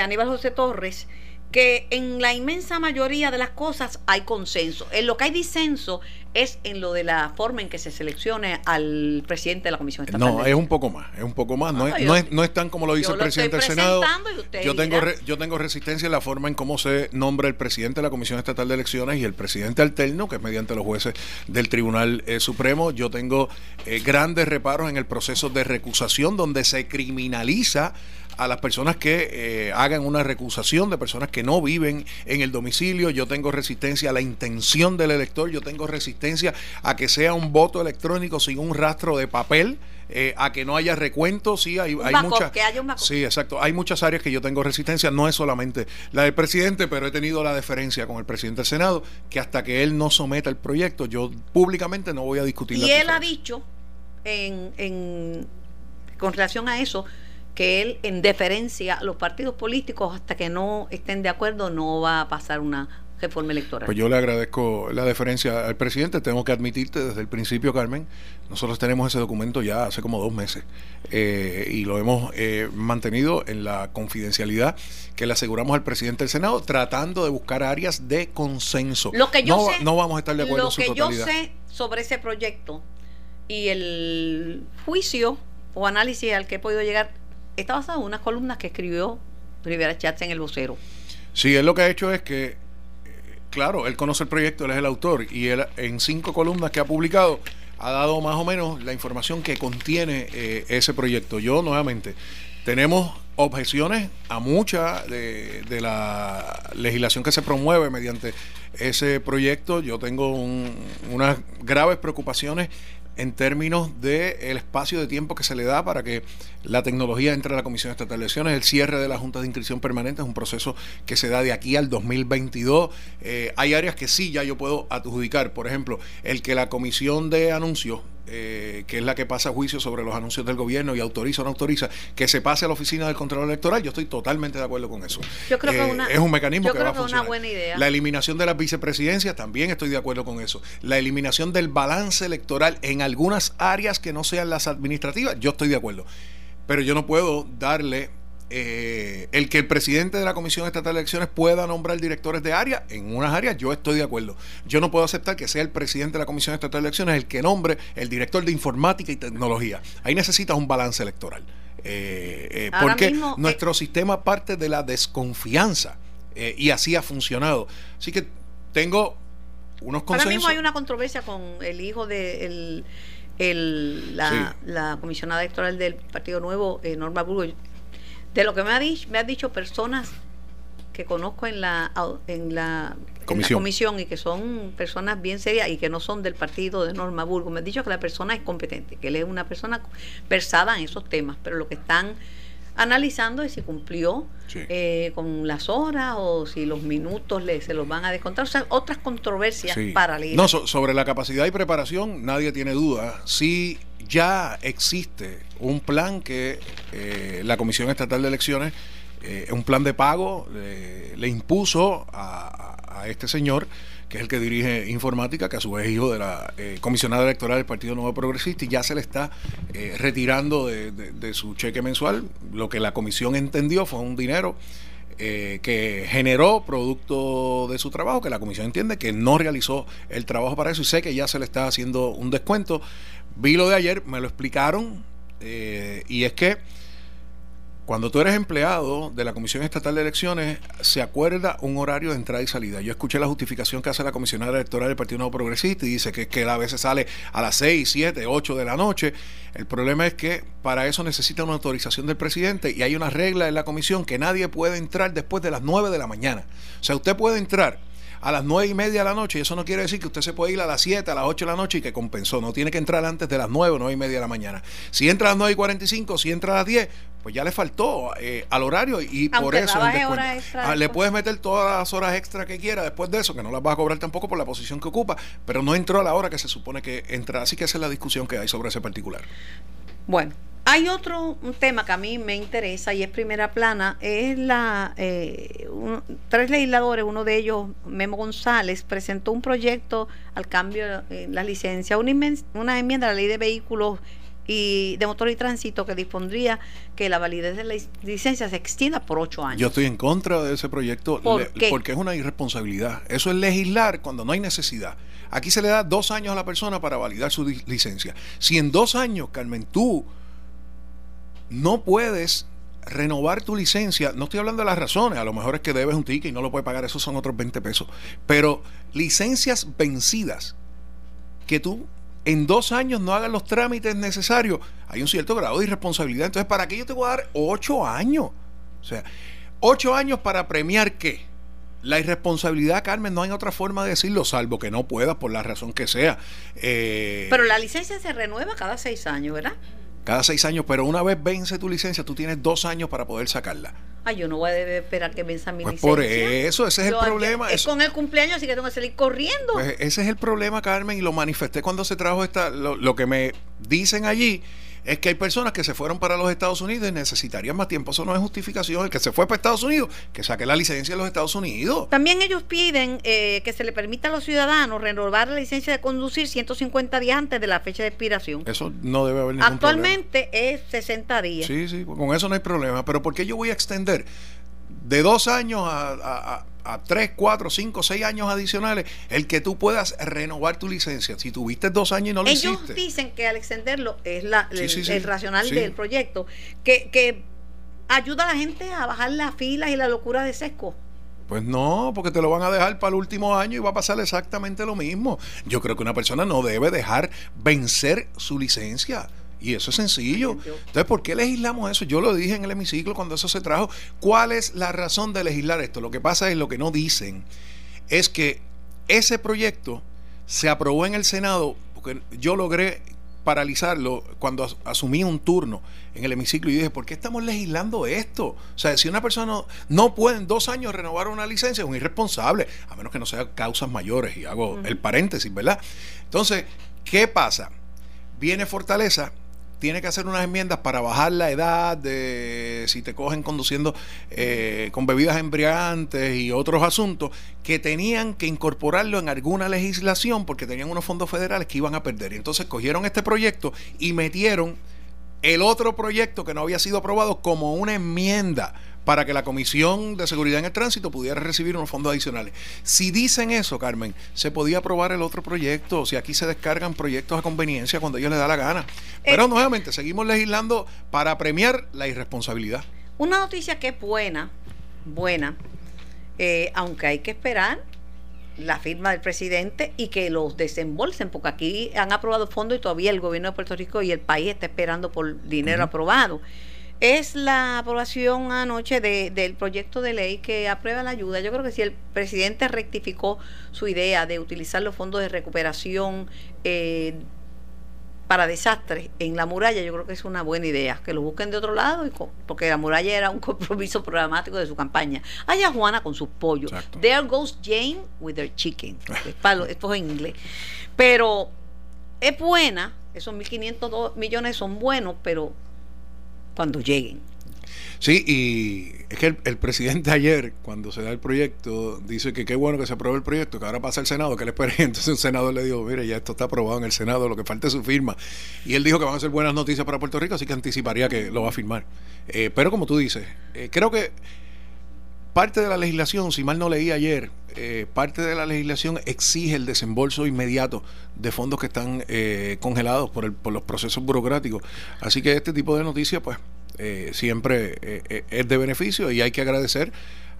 Aníbal José Torres, que en la inmensa mayoría de las cosas hay consenso. En lo que hay disenso es en lo de la forma en que se seleccione al presidente de la Comisión Estatal. No, es un poco más. No es tan como lo dice el presidente del Senado. Yo tengo resistencia en la forma en cómo se nombra el presidente de la Comisión Estatal de Elecciones y el presidente alterno, que es mediante los jueces del Tribunal Supremo. Yo tengo grandes reparos en el proceso de recusación, donde se criminaliza a las personas que hagan una recusación de personas que no viven en el domicilio. Yo tengo resistencia a la intención del elector. Yo tengo resistencia a que sea un voto electrónico sin un rastro de papel, a que no haya recuento. Sí, hay muchas. Sí, exacto. Hay muchas áreas que yo tengo resistencia. No es solamente la del presidente, pero he tenido la deferencia con el presidente del Senado que hasta que él no someta el proyecto, yo públicamente no voy a discutir. Y él ha dicho con relación a eso, que él, en deferencia a los partidos políticos, hasta que no estén de acuerdo, no va a pasar una reforma electoral. Pues yo le agradezco la deferencia al presidente. Tengo que admitirte desde el principio, Carmen, nosotros tenemos ese documento ya hace como 2 meses y lo hemos mantenido en la confidencialidad que le aseguramos al presidente del Senado, tratando de buscar áreas de consenso. Lo que yo sé, no vamos a estar de acuerdo en su totalidad. Lo que yo sé sobre ese proyecto y el juicio o análisis al que he podido llegar está basado en unas columnas que escribió Rivera Schatz en El Vocero. Sí, él lo que ha hecho es que, claro, él conoce el proyecto, él es el autor, y él en 5 columnas que ha publicado ha dado más o menos la información que contiene ese proyecto. Yo, nuevamente, tenemos objeciones a mucha de la legislación que se promueve mediante ese proyecto. Yo tengo unas graves preocupaciones en términos del espacio de tiempo que se le da para que la tecnología entre a la Comisión Estatal de Elecciones. El cierre de la Junta de Inscripción Permanente es un proceso que se da de aquí al 2022. Hay áreas que sí ya yo puedo adjudicar. Por ejemplo, el que la Comisión de Anuncios, que es la que pasa juicio sobre los anuncios del gobierno y autoriza o no autoriza, que se pase a la oficina del Contralor Electoral, yo estoy totalmente de acuerdo con eso. Yo creo que es un mecanismo que va a funcionar. Una buena idea. La eliminación de las vicepresidencias, también estoy de acuerdo con eso. La eliminación del balance electoral en algunas áreas que no sean las administrativas, yo estoy de acuerdo. Pero yo no puedo darle el que el presidente de la Comisión Estatal de Elecciones pueda nombrar directores de área, en unas áreas yo estoy de acuerdo. Yo no puedo aceptar que sea el presidente de la Comisión Estatal de Elecciones el que nombre el director de informática y tecnología. Ahí necesitas un balance electoral, porque mismo, nuestro sistema parte de la desconfianza, y así ha funcionado. Así que tengo unos consensos. Ahora mismo hay una controversia con el hijo de la comisionada electoral del Partido Nuevo, Norma Burgos. De lo que me ha dicho personas que conozco en la comisión y que son personas bien serias y que no son del partido de Norma Burgos, me han dicho que la persona es competente, que él es una persona versada en esos temas, pero lo que están analizando es si cumplió con las horas o si los minutos se los van a descontar. O sea, otras controversias paralelas. No, sobre la capacidad y preparación nadie tiene duda. Sí, ya existe un plan que la Comisión Estatal de Elecciones, un plan de pago, le impuso a este señor, que es el que dirige informática, que a su vez es hijo de la comisionada electoral del Partido Nuevo Progresista, y ya se le está retirando de su cheque mensual. Lo que la comisión entendió fue un dinero que generó producto de su trabajo, que la comisión entiende que no realizó el trabajo para eso, y sé que ya se le está haciendo un descuento. Vi lo de ayer, me lo explicaron, y es que cuando tú eres empleado de la Comisión Estatal de Elecciones, se acuerda un horario de entrada y salida. Yo escuché la justificación que hace la comisionada electoral del Partido Nuevo Progresista y dice que a veces sale a las 6, 7, 8 de la noche. El problema es que para eso necesita una autorización del presidente, y hay una regla en la comisión que nadie puede entrar después de las 9 de la mañana. O sea, usted puede entrar a las 9:30 de la noche, y eso no quiere decir que usted se puede ir a las 7, a las 8 de la noche y que compensó. No tiene que entrar antes de las 9 o 9:30 de la mañana. Si entra a las 9:45, si entra a las 10, pues ya le faltó al horario, y aunque por eso le puedes meter todas las horas extra que quiera después de eso, que no las vas a cobrar tampoco por la posición que ocupa, pero no entró a la hora que se supone que entra. Así que esa es la discusión que hay sobre ese particular. Bueno, hay otro tema que a mí me interesa y es primera plana, es tres legisladores, uno de ellos, Memo González, presentó un proyecto al cambio en la licencia, una enmienda a la ley de vehículos y de motor y tránsito que dispondría que la validez de la licencia se extienda por 8 años. Yo estoy en contra de ese proyecto. Porque es una irresponsabilidad. Eso es legislar cuando no hay necesidad. Aquí se le da 2 años a la persona para validar su licencia. Si en 2 años, Carmen, tú no puedes renovar tu licencia, no estoy hablando de las razones, a lo mejor es que debes un ticket y no lo puedes pagar, esos son otros 20 pesos, pero licencias vencidas, que tú en 2 años no hagas los trámites necesarios, hay un cierto grado de irresponsabilidad. Entonces, ¿para qué yo te voy a dar 8 años? O sea, 8 años para premiar ¿qué? La irresponsabilidad, Carmen, no hay otra forma de decirlo, salvo que no puedas por la razón que sea. Pero la licencia se renueva cada 6 años, ¿verdad? Cada 6 años, pero una vez vence tu licencia, tú tienes 2 años para poder sacarla. Ay, yo no voy a deber esperar que venza mi licencia. Por eso, ese es el problema. Es con el cumpleaños, así que tengo que salir corriendo. Pues ese es el problema, Carmen, y lo manifesté cuando se trajo lo que me dicen allí. Es que hay personas que se fueron para los Estados Unidos y necesitarían más tiempo. Eso no es justificación. El que se fue para Estados Unidos, que saque la licencia en los Estados Unidos. También ellos piden que se le permita a los ciudadanos renovar la licencia de conducir 150 días antes de la fecha de expiración. Eso no debe haber ningún problema. Actualmente es 60 días. Sí, sí, con eso no hay problema. Pero ¿por qué yo voy a extender de 2 años a 3, 4, 5, 6 años adicionales el que tú puedas renovar tu licencia si tuviste 2 años y no lo hiciste? Ellos dicen que al extenderlo es el racional del proyecto, que ayuda a la gente a bajar las filas y la locura de sesco. Pues no, porque te lo van a dejar para el último año y va a pasar exactamente lo mismo. Yo creo que una persona no debe dejar vencer su licencia. Y eso es sencillo. Entonces, ¿por qué legislamos eso? Yo lo dije en el hemiciclo cuando eso se trajo. ¿Cuál es la razón de legislar esto? Lo que pasa es, lo que no dicen es que ese proyecto se aprobó en el Senado, porque yo logré paralizarlo cuando asumí un turno en el hemiciclo y dije, ¿por qué estamos legislando esto? O sea, si una persona no puede en 2 años renovar una licencia, es un irresponsable, a menos que no sea causas mayores, y hago el paréntesis, ¿verdad? Entonces, ¿qué pasa? Viene Fortaleza, tiene que hacer unas enmiendas para bajar la edad de si te cogen conduciendo con bebidas embriagantes y otros asuntos que tenían que incorporarlo en alguna legislación porque tenían unos fondos federales que iban a perder. Y entonces cogieron este proyecto y metieron el otro proyecto que no había sido aprobado como una enmienda para que la Comisión de Seguridad en el Tránsito pudiera recibir unos fondos adicionales. Si dicen eso, Carmen, se podía aprobar el otro proyecto, o sea, aquí se descargan proyectos a conveniencia cuando ellos les da la gana. Pero nuevamente, seguimos legislando para premiar la irresponsabilidad. Una noticia que es buena, aunque hay que esperar la firma del presidente y que los desembolsen, porque aquí han aprobado fondos y todavía el gobierno de Puerto Rico y el país está esperando por dinero aprobado. Es la aprobación anoche del proyecto de ley que aprueba la ayuda. Yo creo que si el presidente rectificó su idea de utilizar los fondos de recuperación para desastres en la muralla, yo creo que es una buena idea, que lo busquen de otro lado, porque la muralla era un compromiso programático de su campaña. Allá Juana con sus pollos. Exacto. There goes Jane with her chicken. Esto es en inglés. Pero es buena, esos 1.500 millones son buenos, pero cuando lleguen. Sí, y es que el presidente ayer, cuando se da el proyecto, dice que qué bueno que se apruebe el proyecto, que ahora pasa el Senado, que le espera. Entonces un senador le dijo, mire, ya esto está aprobado en el Senado, lo que falta es su firma. Y él dijo que van a ser buenas noticias para Puerto Rico, así que anticiparía que lo va a firmar. Pero como tú dices, creo que parte de la legislación, si mal no leí ayer, parte de la legislación exige el desembolso inmediato de fondos que están congelados por los procesos burocráticos. Así que este tipo de noticias, pues, siempre es de beneficio, y hay que agradecer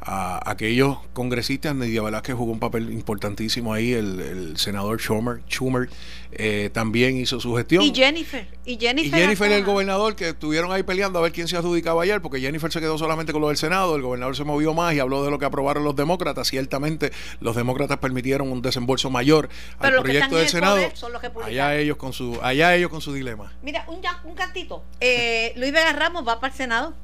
a aquellos congresistas. Nidia Velázquez jugó un papel importantísimo ahí, el senador Schumer también hizo su gestión, y Jennifer el gobernador, que estuvieron ahí peleando a ver quién se adjudicaba ayer, porque Jennifer se quedó solamente con lo del Senado, el gobernador se movió más y habló de lo que aprobaron los demócratas. Ciertamente los demócratas permitieron un desembolso mayor al proyecto del Senado. Allá ellos con su dilema. Mira, un cantito. Luis Vega Ramos va para el Senado.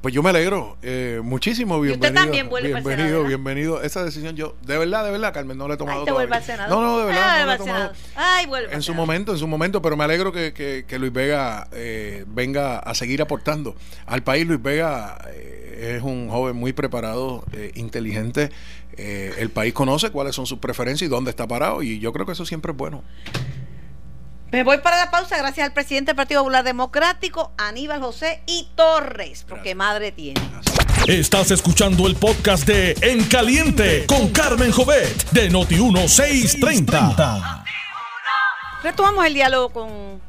Pues yo me alegro muchísimo, bienvenido. Y usted también vuelve al Senado. Bienvenido. Esa decisión yo, de verdad, Carmen, no la he tomado todavía. Al Senado. No, de verdad, no la he tomado. Ay, vuelve en su Senado. En su momento, pero me alegro que Luis Vega venga a seguir aportando al país. Luis Vega es un joven muy preparado, inteligente. El país conoce cuáles son sus preferencias y dónde está parado, y yo creo que eso siempre es bueno. Me voy para la pausa, gracias al presidente del Partido Popular Democrático, Aníbal José y Torres, porque madre tiene. Estás escuchando el podcast de En Caliente con Carmen Jovet de Noti1630. Retomamos el diálogo con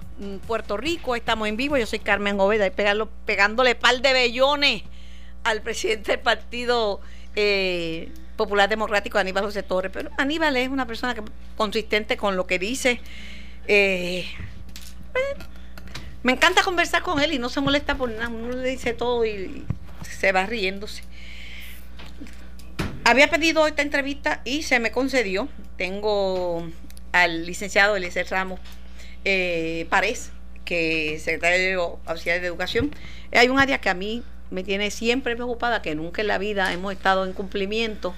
Puerto Rico, estamos en vivo, yo soy Carmen Jovet, pegándole par de bellones al presidente del Partido Popular Democrático, Aníbal José Torres. Pero Aníbal es una persona consistente con lo que dice. Me encanta conversar con él y no se molesta por nada, uno le dice todo y se va riéndose. Había pedido esta entrevista y se me concedió. Tengo al licenciado Eliezer Ramos Pérez, que es secretario auxiliar de Educación. Hay un área que a mí me tiene siempre preocupada, que nunca en la vida hemos estado en cumplimiento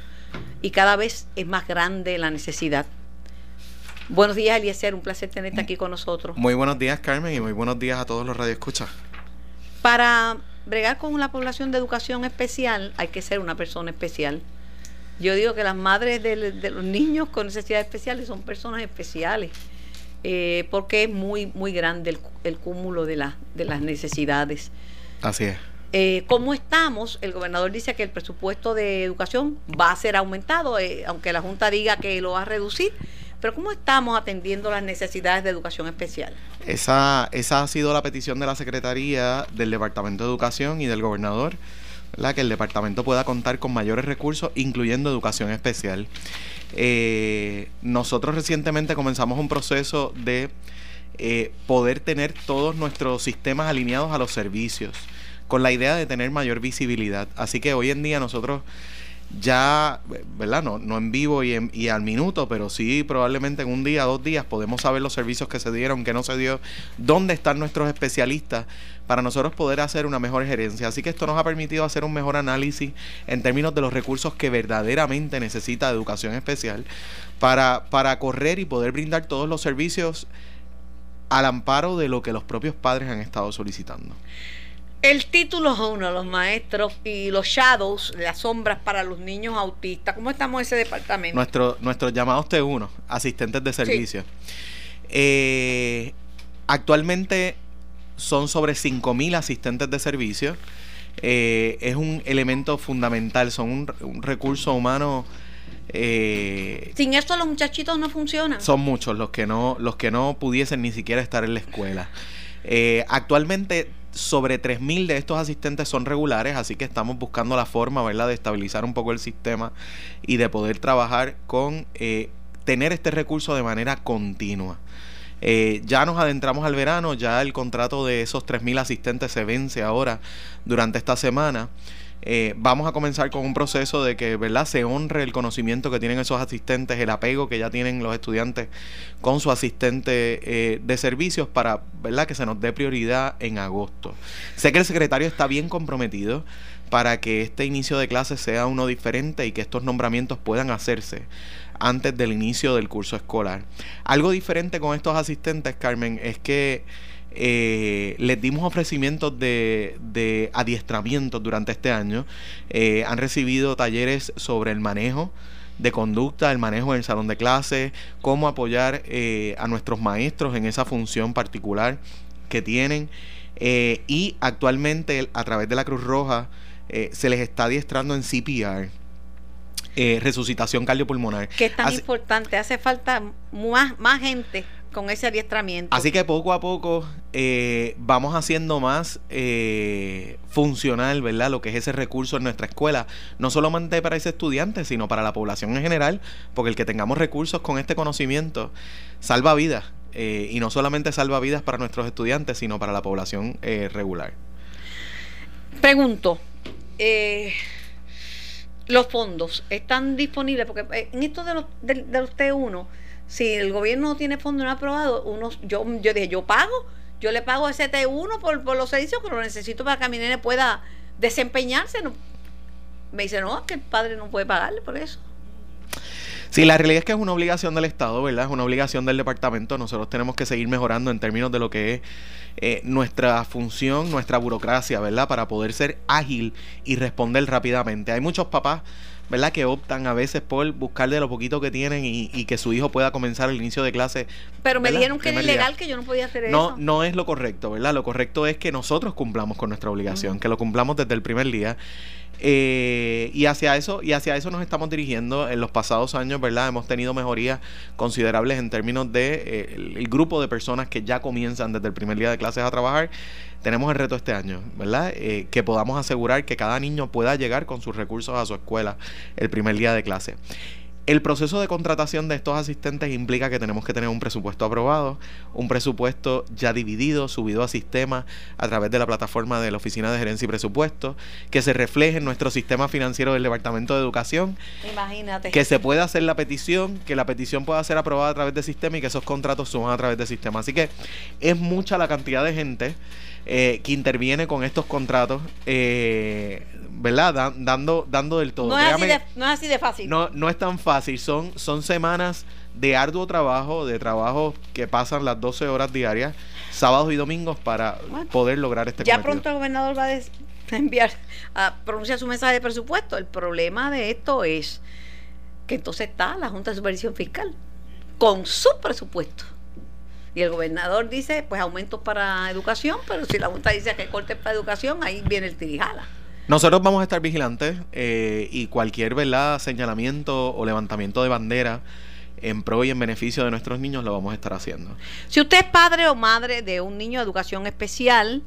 y cada vez es más grande la necesidad. Buenos días, Eliezer, un placer tenerte aquí con nosotros. Muy buenos días, Carmen, y muy buenos días a todos los radioescuchas. Para bregar con la población de educación especial hay que ser una persona especial. Yo digo que las madres de los niños con necesidades especiales son personas especiales, porque es muy, muy grande el cúmulo de las necesidades. Así es. ¿Cómo estamos? El gobernador dice que el presupuesto de educación va a ser aumentado, aunque la Junta diga que lo va a reducir. Pero ¿cómo estamos atendiendo las necesidades de educación especial? Esa ha sido la petición de la Secretaría, del Departamento de Educación y del gobernador, ¿verdad? Que el departamento pueda contar con mayores recursos, incluyendo educación especial. Nosotros recientemente comenzamos un proceso de poder tener todos nuestros sistemas alineados a los servicios, con la idea de tener mayor visibilidad. Así que hoy en día nosotros ya, ¿verdad? No en vivo y al minuto, pero sí probablemente en un día, 2 días, podemos saber los servicios que se dieron, que no se dio, dónde están nuestros especialistas, para nosotros poder hacer una mejor gerencia. Así que esto nos ha permitido hacer un mejor análisis en términos de los recursos que verdaderamente necesita educación especial para correr y poder brindar todos los servicios al amparo de lo que los propios padres han estado solicitando. El título 1, los maestros y los shadows, las sombras para los niños autistas. ¿Cómo estamos en ese departamento? Nuestros llamados T1, asistentes de servicio. Sí. Actualmente son sobre 5.000 asistentes de servicio. Es un elemento fundamental, son un recurso humano. Sin eso los muchachitos no funcionan. Son muchos los que no pudiesen ni siquiera estar en la escuela. Actualmente sobre 3.000 de estos asistentes son regulares, así que estamos buscando la forma, ¿verdad?, de estabilizar un poco el sistema y de poder trabajar con tener este recurso de manera continua. Ya nos adentramos al verano, ya el contrato de esos 3.000 asistentes se vence ahora durante esta semana. Vamos a comenzar con un proceso de que, ¿verdad?, se honre el conocimiento que tienen esos asistentes, el apego que ya tienen los estudiantes con su asistente de servicios para, ¿verdad?, que se nos dé prioridad en agosto. Sé que el secretario está bien comprometido para que este inicio de clases sea uno diferente y que estos nombramientos puedan hacerse antes del inicio del curso escolar. Algo diferente con estos asistentes, Carmen, es que les dimos ofrecimientos de adiestramientos durante este año. Han recibido talleres sobre el manejo de conducta, el manejo del salón de clases, cómo apoyar a nuestros maestros en esa función particular que tienen. Y actualmente a través de la Cruz Roja se les está adiestrando en CPR, resucitación cardiopulmonar. Que es tan importante, hace falta más gente con ese adiestramiento. Así que poco a poco vamos haciendo más funcional, ¿verdad?, lo que es ese recurso en nuestra escuela, no solamente para ese estudiante, sino para la población en general, porque el que tengamos recursos con este conocimiento salva vidas, y no solamente salva vidas para nuestros estudiantes, sino para la población regular. Pregunto, ¿los fondos están disponibles? Porque en esto de los T1, si el gobierno no tiene fondos no aprobados, yo dije, yo le pago ese T1 por los servicios que lo necesito para que mi nene pueda desempeñarse. No, me dice, no, es que el padre no puede pagarle por eso. Sí, la realidad es que es una obligación del Estado, ¿verdad? Es una obligación del departamento. Nosotros tenemos que seguir mejorando en términos de lo que es nuestra función, nuestra burocracia, ¿verdad?, para poder ser ágil y responder rápidamente. Hay muchos papás, ¿verdad?, que optan a veces por buscar de lo poquito que tienen y que su hijo pueda comenzar el inicio de clase. Pero me dijeron que era ilegal, que yo no podía hacer eso. No es lo correcto, ¿verdad? Lo correcto es que nosotros cumplamos con nuestra obligación, que lo cumplamos desde el primer día. Y hacia eso nos estamos dirigiendo. En los pasados años, ¿verdad?, hemos tenido mejorías considerables en términos de el grupo de personas que ya comienzan desde el primer día de clases a trabajar. Tenemos el reto este año, ¿verdad?, que podamos asegurar que cada niño pueda llegar con sus recursos a su escuela el primer día de clase. El proceso de contratación de estos asistentes implica que tenemos que tener un presupuesto aprobado, un presupuesto ya dividido, subido a sistema a través de la plataforma de la Oficina de Gerencia y Presupuesto, que se refleje en nuestro sistema financiero del Departamento de Educación. Imagínate. Que se pueda hacer la petición, que la petición pueda ser aprobada a través del sistema y que esos contratos suban a través del sistema. Así que es mucha la cantidad de gente que interviene con estos contratos, ¿verdad? Dando del todo. No es así de fácil. No es tan fácil. Son semanas de arduo trabajo, de trabajos que pasan las 12 horas diarias, sábados y domingos, para poder lograr este cometido. Ya pronto el gobernador va a enviar a pronunciar su mensaje de presupuesto. El problema de esto es que entonces está la Junta de Supervisión Fiscal con su presupuesto. Y el gobernador dice, pues aumentos para educación, pero si la Junta dice que cortes para educación, ahí viene el tirijala. Nosotros vamos a estar vigilantes y cualquier, ¿verdad?, señalamiento o levantamiento de bandera en pro y en beneficio de nuestros niños lo vamos a estar haciendo. Si usted es padre o madre de un niño de educación especial,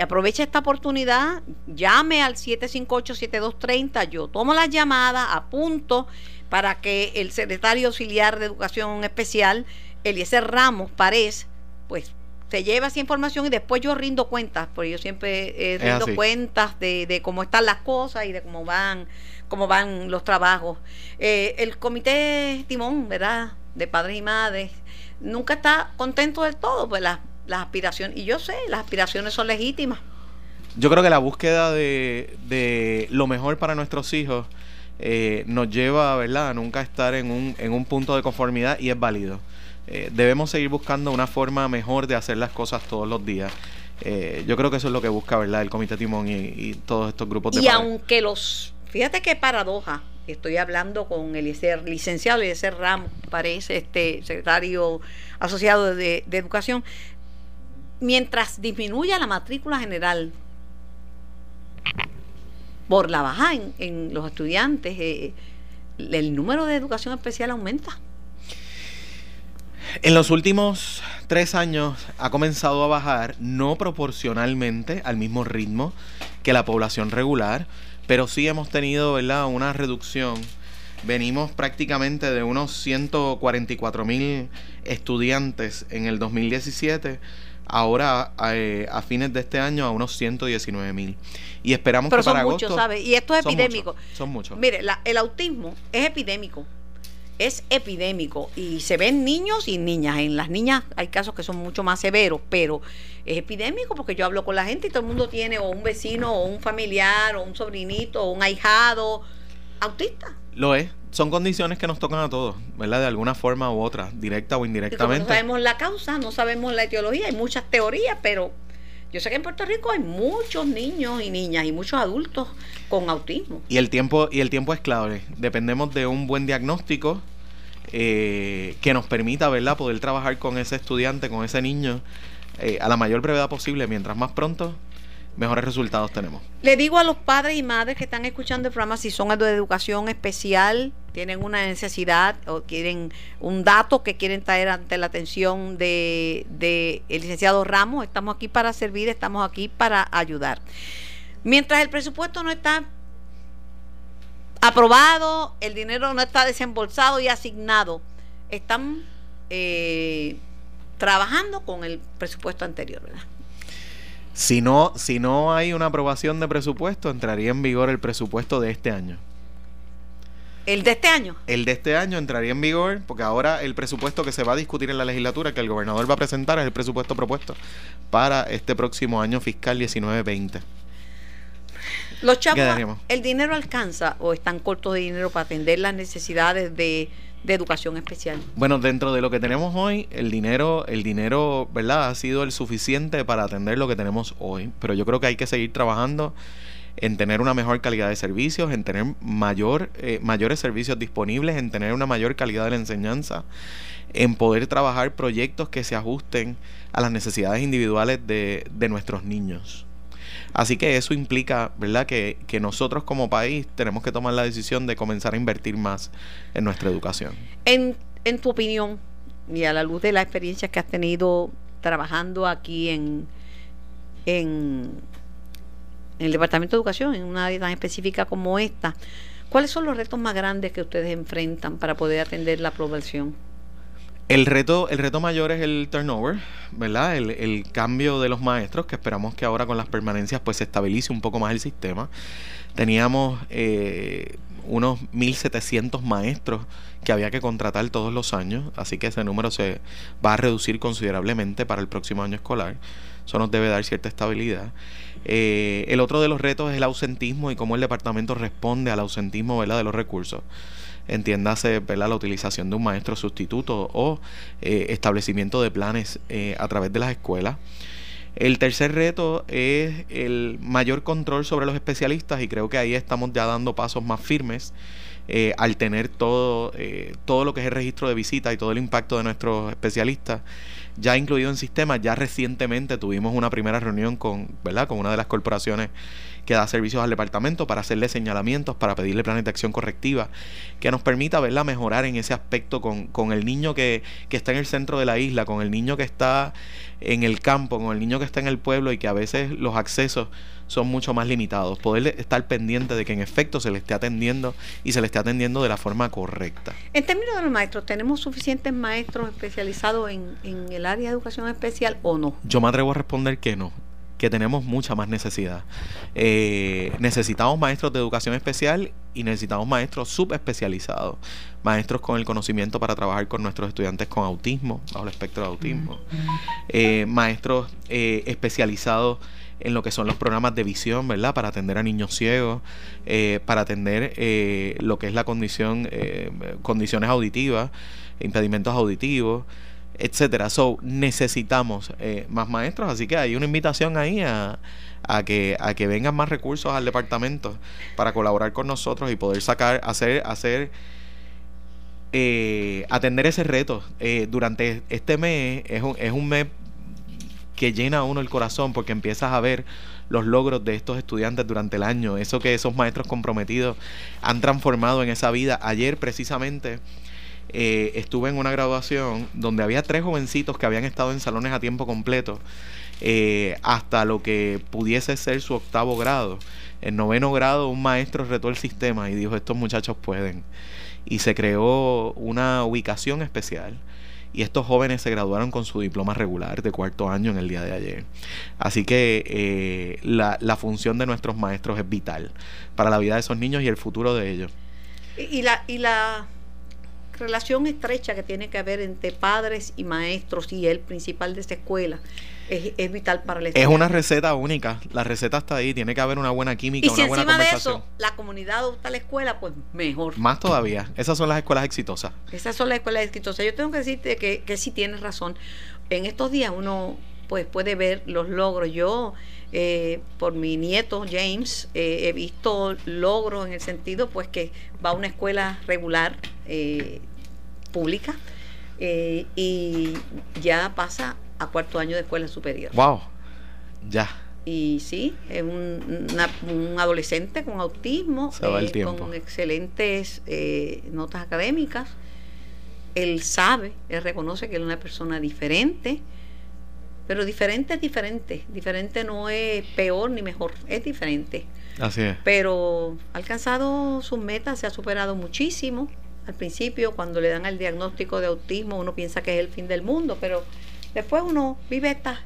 aproveche esta oportunidad, llame al 758-7230, yo tomo la llamada, apunto para que el secretario auxiliar de Educación Especial, Eliezer Ramos Pérez, pues se lleva esa información y después yo rindo cuentas, porque yo siempre rindo cuentas de cómo están las cosas y de cómo van los trabajos. El comité timón, ¿verdad?, de padres y madres, nunca está contento del todo, pues las aspiraciones, y yo sé, las aspiraciones son legítimas. Yo creo que la búsqueda de lo mejor para nuestros hijos nos lleva, ¿verdad?, a nunca estar en un punto de conformidad, y es válido. Debemos seguir buscando una forma mejor de hacer las cosas todos los días. Yo creo que eso es lo que busca, ¿verdad?, el comité timón y todos estos grupos de padres. Fíjate qué paradoja. Estoy hablando con el licenciado Eliezer Ramos Pérez, secretario asociado de Educación. mientras disminuya la matrícula general por la baja en los estudiantes, el número de educación especial aumenta. En los últimos 3 años ha comenzado a bajar, no proporcionalmente al mismo ritmo que la población regular, pero sí hemos tenido, ¿verdad?, una reducción. Venimos prácticamente de unos 144,000 estudiantes en el 2017, ahora a fines de este año a unos 119,000. Y esperamos que para agosto... Pero son muchos, ¿sabes? Y esto es epidémico. Son muchos. Mire, el autismo es epidémico. Es epidémico y se ven niños y niñas. En las niñas hay casos que son mucho más severos, pero es epidémico porque yo hablo con la gente y todo el mundo tiene o un vecino o un familiar o un sobrinito o un ahijado autista. Lo es. Son condiciones que nos tocan a todos, ¿verdad? De alguna forma u otra, directa o indirectamente. Y como no sabemos la causa, no sabemos la etiología, hay muchas teorías, pero yo sé que en Puerto Rico hay muchos niños y niñas y muchos adultos con autismo. Y el tiempo es clave. Dependemos de un buen diagnóstico que nos permita, ¿verdad?, poder trabajar con ese estudiante, con ese niño, a la mayor brevedad posible. Mientras más pronto, mejores resultados tenemos. Le digo a los padres y madres que están escuchando el programa, si son de educación especial, tienen una necesidad o quieren un dato que quieren traer ante la atención de el licenciado Ramos, estamos aquí para servir, estamos aquí para ayudar. Mientras el presupuesto no está aprobado, el dinero no está desembolsado y asignado, están trabajando con el presupuesto anterior, ¿verdad? Si no hay una aprobación de presupuesto, entraría en vigor el presupuesto de este año. ¿El de este año? El de este año entraría en vigor, porque ahora el presupuesto que se va a discutir en la legislatura, que el gobernador va a presentar, es el presupuesto propuesto para este próximo año fiscal 19-20. ¿Los chavos, el dinero alcanza o están cortos de dinero para atender las necesidades de educación especial? Bueno, dentro de lo que tenemos hoy, el dinero, ¿verdad?, ha sido el suficiente para atender lo que tenemos hoy, pero yo creo que hay que seguir trabajando en tener una mejor calidad de servicios, en tener mayores servicios disponibles, en tener una mayor calidad de la enseñanza, en poder trabajar proyectos que se ajusten a las necesidades individuales de nuestros niños. Así que eso implica, ¿verdad?, que nosotros como país tenemos que tomar la decisión de comenzar a invertir más en nuestra educación. En tu opinión, y a la luz de las experiencias que has tenido trabajando aquí en el Departamento de Educación, en una área tan específica como esta, ¿cuáles son los retos más grandes que ustedes enfrentan para poder atender la población? El reto mayor es el turnover, ¿verdad? El cambio de los maestros, que esperamos que ahora con las permanencias pues se estabilice un poco más el sistema. Teníamos unos 1.700 maestros que había que contratar todos los años, así que ese número se va a reducir considerablemente para el próximo año escolar. Eso nos debe dar cierta estabilidad. El otro de los retos es el ausentismo y cómo el departamento responde al ausentismo, ¿verdad?, de los recursos. Entiéndase, ¿verdad?, la utilización de un maestro sustituto o establecimiento de planes a través de las escuelas. El tercer reto es el mayor control sobre los especialistas, y creo que ahí estamos ya dando pasos más firmes al tener todo lo que es el registro de visita y todo el impacto de nuestros especialistas ya incluido en sistema. Ya recientemente tuvimos una primera reunión con una de las corporaciones que da servicios al departamento para hacerle señalamientos, para pedirle planes de acción correctiva que nos permita, ¿verdad?, mejorar en ese aspecto con el niño que está en el centro de la isla, con el niño que está en el campo, con el niño que está en el pueblo y que a veces los accesos son mucho más limitados. Poder estar pendiente de que en efecto se le esté atendiendo y se le esté atendiendo de la forma correcta. En términos de los maestros, ¿tenemos suficientes maestros especializados en el área de educación especial o no? Yo me atrevo a responder que no, que tenemos mucha más necesidad. Necesitamos maestros de educación especial y necesitamos maestros subespecializados, maestros con el conocimiento para trabajar con nuestros estudiantes con autismo, bajo el espectro de autismo, maestros especializados en lo que son los programas de visión, ¿verdad?, para atender a niños ciegos, para atender lo que es la condición, condiciones auditivas, impedimentos auditivos, etcétera. So, necesitamos más maestros, así que hay una invitación ahí a que vengan más recursos al departamento para colaborar con nosotros y poder atender ese reto. Durante este mes es un mes que llena a uno el corazón, porque empiezas a ver los logros de estos estudiantes durante el año, eso que esos maestros comprometidos han transformado en esa vida. Ayer precisamente estuve en una graduación donde había 3 jovencitos que habían estado en salones a tiempo completo hasta lo que pudiese ser su 8º grado. En 9º grado un maestro retó el sistema y dijo: estos muchachos pueden. Y se creó una ubicación especial y estos jóvenes se graduaron con su diploma regular de 4º año en el día de ayer. Así que la función de nuestros maestros es vital para la vida de esos niños y el futuro de ellos. Y la relación estrecha que tiene que haber entre padres y maestros y el principal de esta escuela es vital para el estudiante. Es una receta única, la receta está ahí, tiene que haber una buena química, una buena conversación. Y si encima de eso la comunidad adopta la escuela, pues mejor. Más todavía, esas son las escuelas exitosas. Esas son las escuelas exitosas. Yo tengo que decirte que sí tienes razón. En estos días uno pues puede ver los logros. Yo por mi nieto James he visto logros en el sentido pues que va a una escuela regular pública y ya pasa a 4º año de escuela superior. Wow, ya. Y sí, es un adolescente con autismo, con excelentes notas académicas. Él sabe, él reconoce que él es una persona diferente, pero diferente es diferente. Diferente no es peor ni mejor, es diferente. Así es. Pero ha alcanzado sus metas, se ha superado muchísimo. Al principio, cuando le dan el diagnóstico de autismo, uno piensa que es el fin del mundo, pero después uno vive esta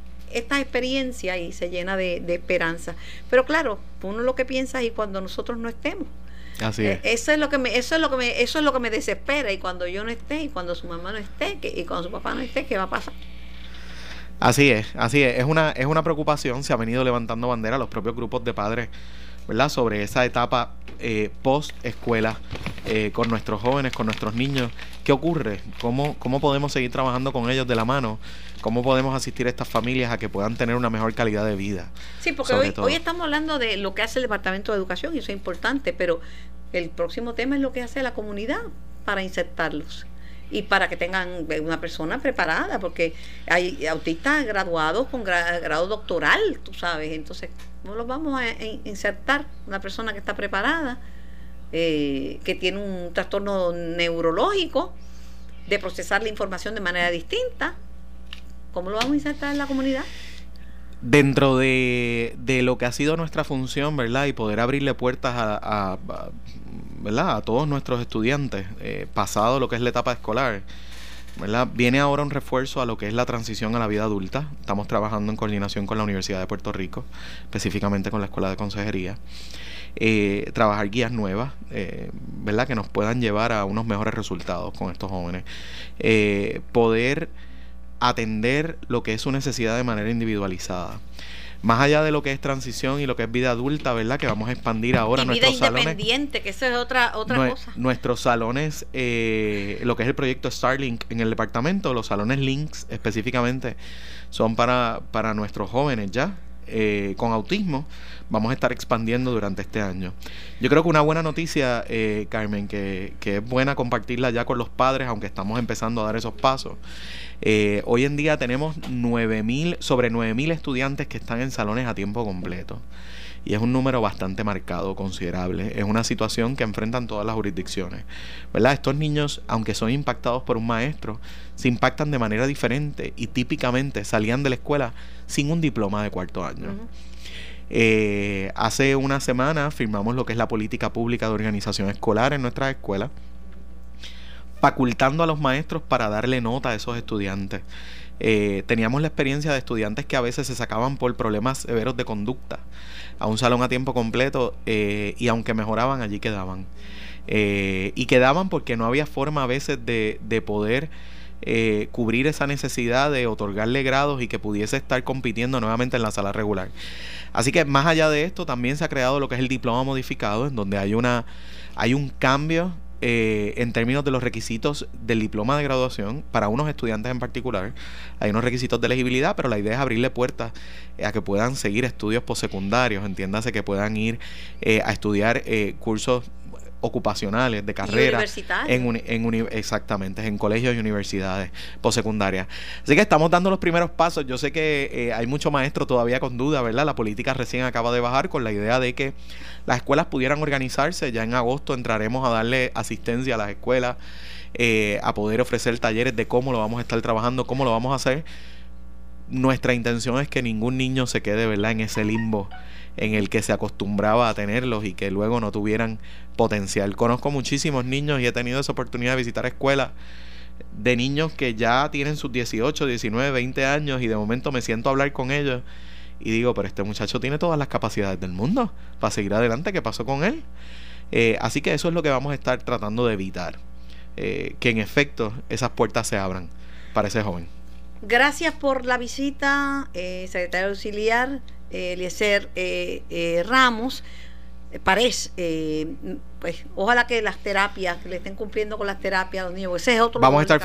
experiencia y se llena de esperanza. Pero claro, uno lo que piensa es: y cuando nosotros no estemos. Así es. Eso es lo que me desespera. Y cuando yo no esté, y cuando su mamá no esté, y cuando su papá no esté, ¿qué va a pasar? Así es, así es. Es una preocupación. Se ha venido levantando bandera los propios grupos de padres, ¿verdad?, sobre esa etapa post-escuela con nuestros jóvenes, con nuestros niños. ¿Qué ocurre? ¿Cómo podemos seguir trabajando con ellos de la mano? ¿Cómo podemos asistir a estas familias a que puedan tener una mejor calidad de vida? Sí, porque hoy estamos hablando de lo que hace el Departamento de Educación, y eso es importante, pero el próximo tema es lo que hace la comunidad para insertarlos y para que tengan una persona preparada, porque hay autistas graduados con grado doctoral, tú sabes. Entonces, ¿cómo los vamos a insertar? Una persona que está preparada, que tiene un trastorno neurológico, de procesar la información de manera distinta, ¿cómo lo vamos a insertar en la comunidad? Dentro de lo que ha sido nuestra función, ¿verdad?, y poder abrirle puertas a ¿verdad?, a todos nuestros estudiantes, pasado lo que es la etapa escolar, ¿verdad? Viene ahora un refuerzo a lo que es la transición a la vida adulta. Estamos trabajando en coordinación con la Universidad de Puerto Rico, específicamente con la Escuela de Consejería, trabajar guías nuevas, ¿verdad?, que nos puedan llevar a unos mejores resultados con estos jóvenes, poder atender lo que es su necesidad de manera individualizada. Más allá de lo que es transición y lo que es vida adulta, ¿verdad?, que vamos a expandir ahora y nuestros salones. Vida independiente, que eso es otra cosa. Nuestros salones, lo que es el proyecto Starlink en el departamento, los salones Links específicamente, son para nuestros jóvenes ya, con autismo. Vamos a estar expandiendo durante este año. Yo creo que una buena noticia, Carmen, que es buena compartirla ya con los padres, aunque estamos empezando a dar esos pasos. Hoy en día tenemos sobre 9.000 estudiantes que están en salones a tiempo completo, y es un número bastante marcado, considerable. Es una situación que enfrentan todas las jurisdicciones, ¿verdad? Estos niños, aunque son impactados por un maestro, se impactan de manera diferente y típicamente salían de la escuela sin un diploma de 4º año. Uh-huh. Hace una semana firmamos lo que es la política pública de organización escolar en nuestras escuelas, facultando a los maestros para darle nota a esos estudiantes. Teníamos la experiencia de estudiantes que a veces se sacaban por problemas severos de conducta a un salón a tiempo completo, y aunque mejoraban, allí quedaban. Y quedaban porque no había forma a veces de poder cubrir esa necesidad de otorgarle grados y que pudiese estar compitiendo nuevamente en la sala regular. Así que más allá de esto, también se ha creado lo que es el diploma modificado, en donde hay un cambio en términos de los requisitos del diploma de graduación para unos estudiantes en particular. Hay unos requisitos de elegibilidad, pero la idea es abrirle puertas a que puedan seguir estudios postsecundarios, entiéndase que puedan ir a estudiar cursos ocupacionales, de carrera. Exactamente, en colegios y universidades postsecundarias. Así que estamos dando los primeros pasos. Yo sé que hay mucho maestro todavía con duda, ¿verdad? La política recién acaba de bajar con la idea de que las escuelas pudieran organizarse. Ya en agosto entraremos a darle asistencia a las escuelas, a poder ofrecer talleres de cómo lo vamos a estar trabajando, cómo lo vamos a hacer. Nuestra intención es que ningún niño se quede, ¿verdad?, en ese limbo en el que se acostumbraba a tenerlos y que luego no tuvieran potencial. Conozco muchísimos niños y he tenido esa oportunidad de visitar escuelas de niños que ya tienen sus 18, 19, 20 años y de momento me siento a hablar con ellos y digo, pero este muchacho tiene todas las capacidades del mundo para seguir adelante, ¿qué pasó con él? Así que eso es lo que vamos a estar tratando de evitar, que en efecto esas puertas se abran para ese joven. Gracias por la visita, secretario auxiliar Eliezer Ramos Pérez. Pues ojalá que las terapias, que le estén cumpliendo con las terapias a los niños. Ese es otro. Vamos a estar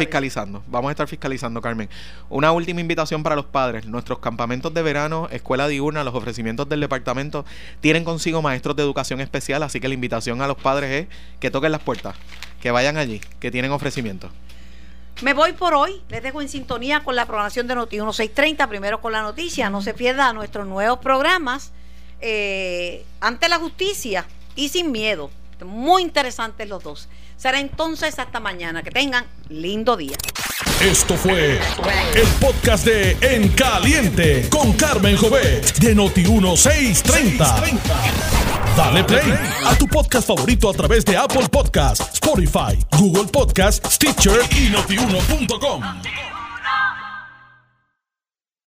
fiscalizando, Carmen. Una última invitación para los padres. Nuestros campamentos de verano, escuela diurna, los ofrecimientos del departamento tienen consigo maestros de educación especial, así que la invitación a los padres es que toquen las puertas, que vayan allí, que tienen ofrecimientos. Me voy por hoy, les dejo en sintonía con la programación de Noti1630, primero con la noticia, no se pierda nuestros nuevos programas, Ante la Justicia y Sin Miedo, muy interesantes los dos. Será entonces hasta mañana, que tengan lindo día. Esto fue el podcast de En Caliente con Carmen Jovet de Noti1630. Dale play a tu podcast favorito a través de Apple Podcasts, Spotify, Google Podcasts, Stitcher y Notiuno.com.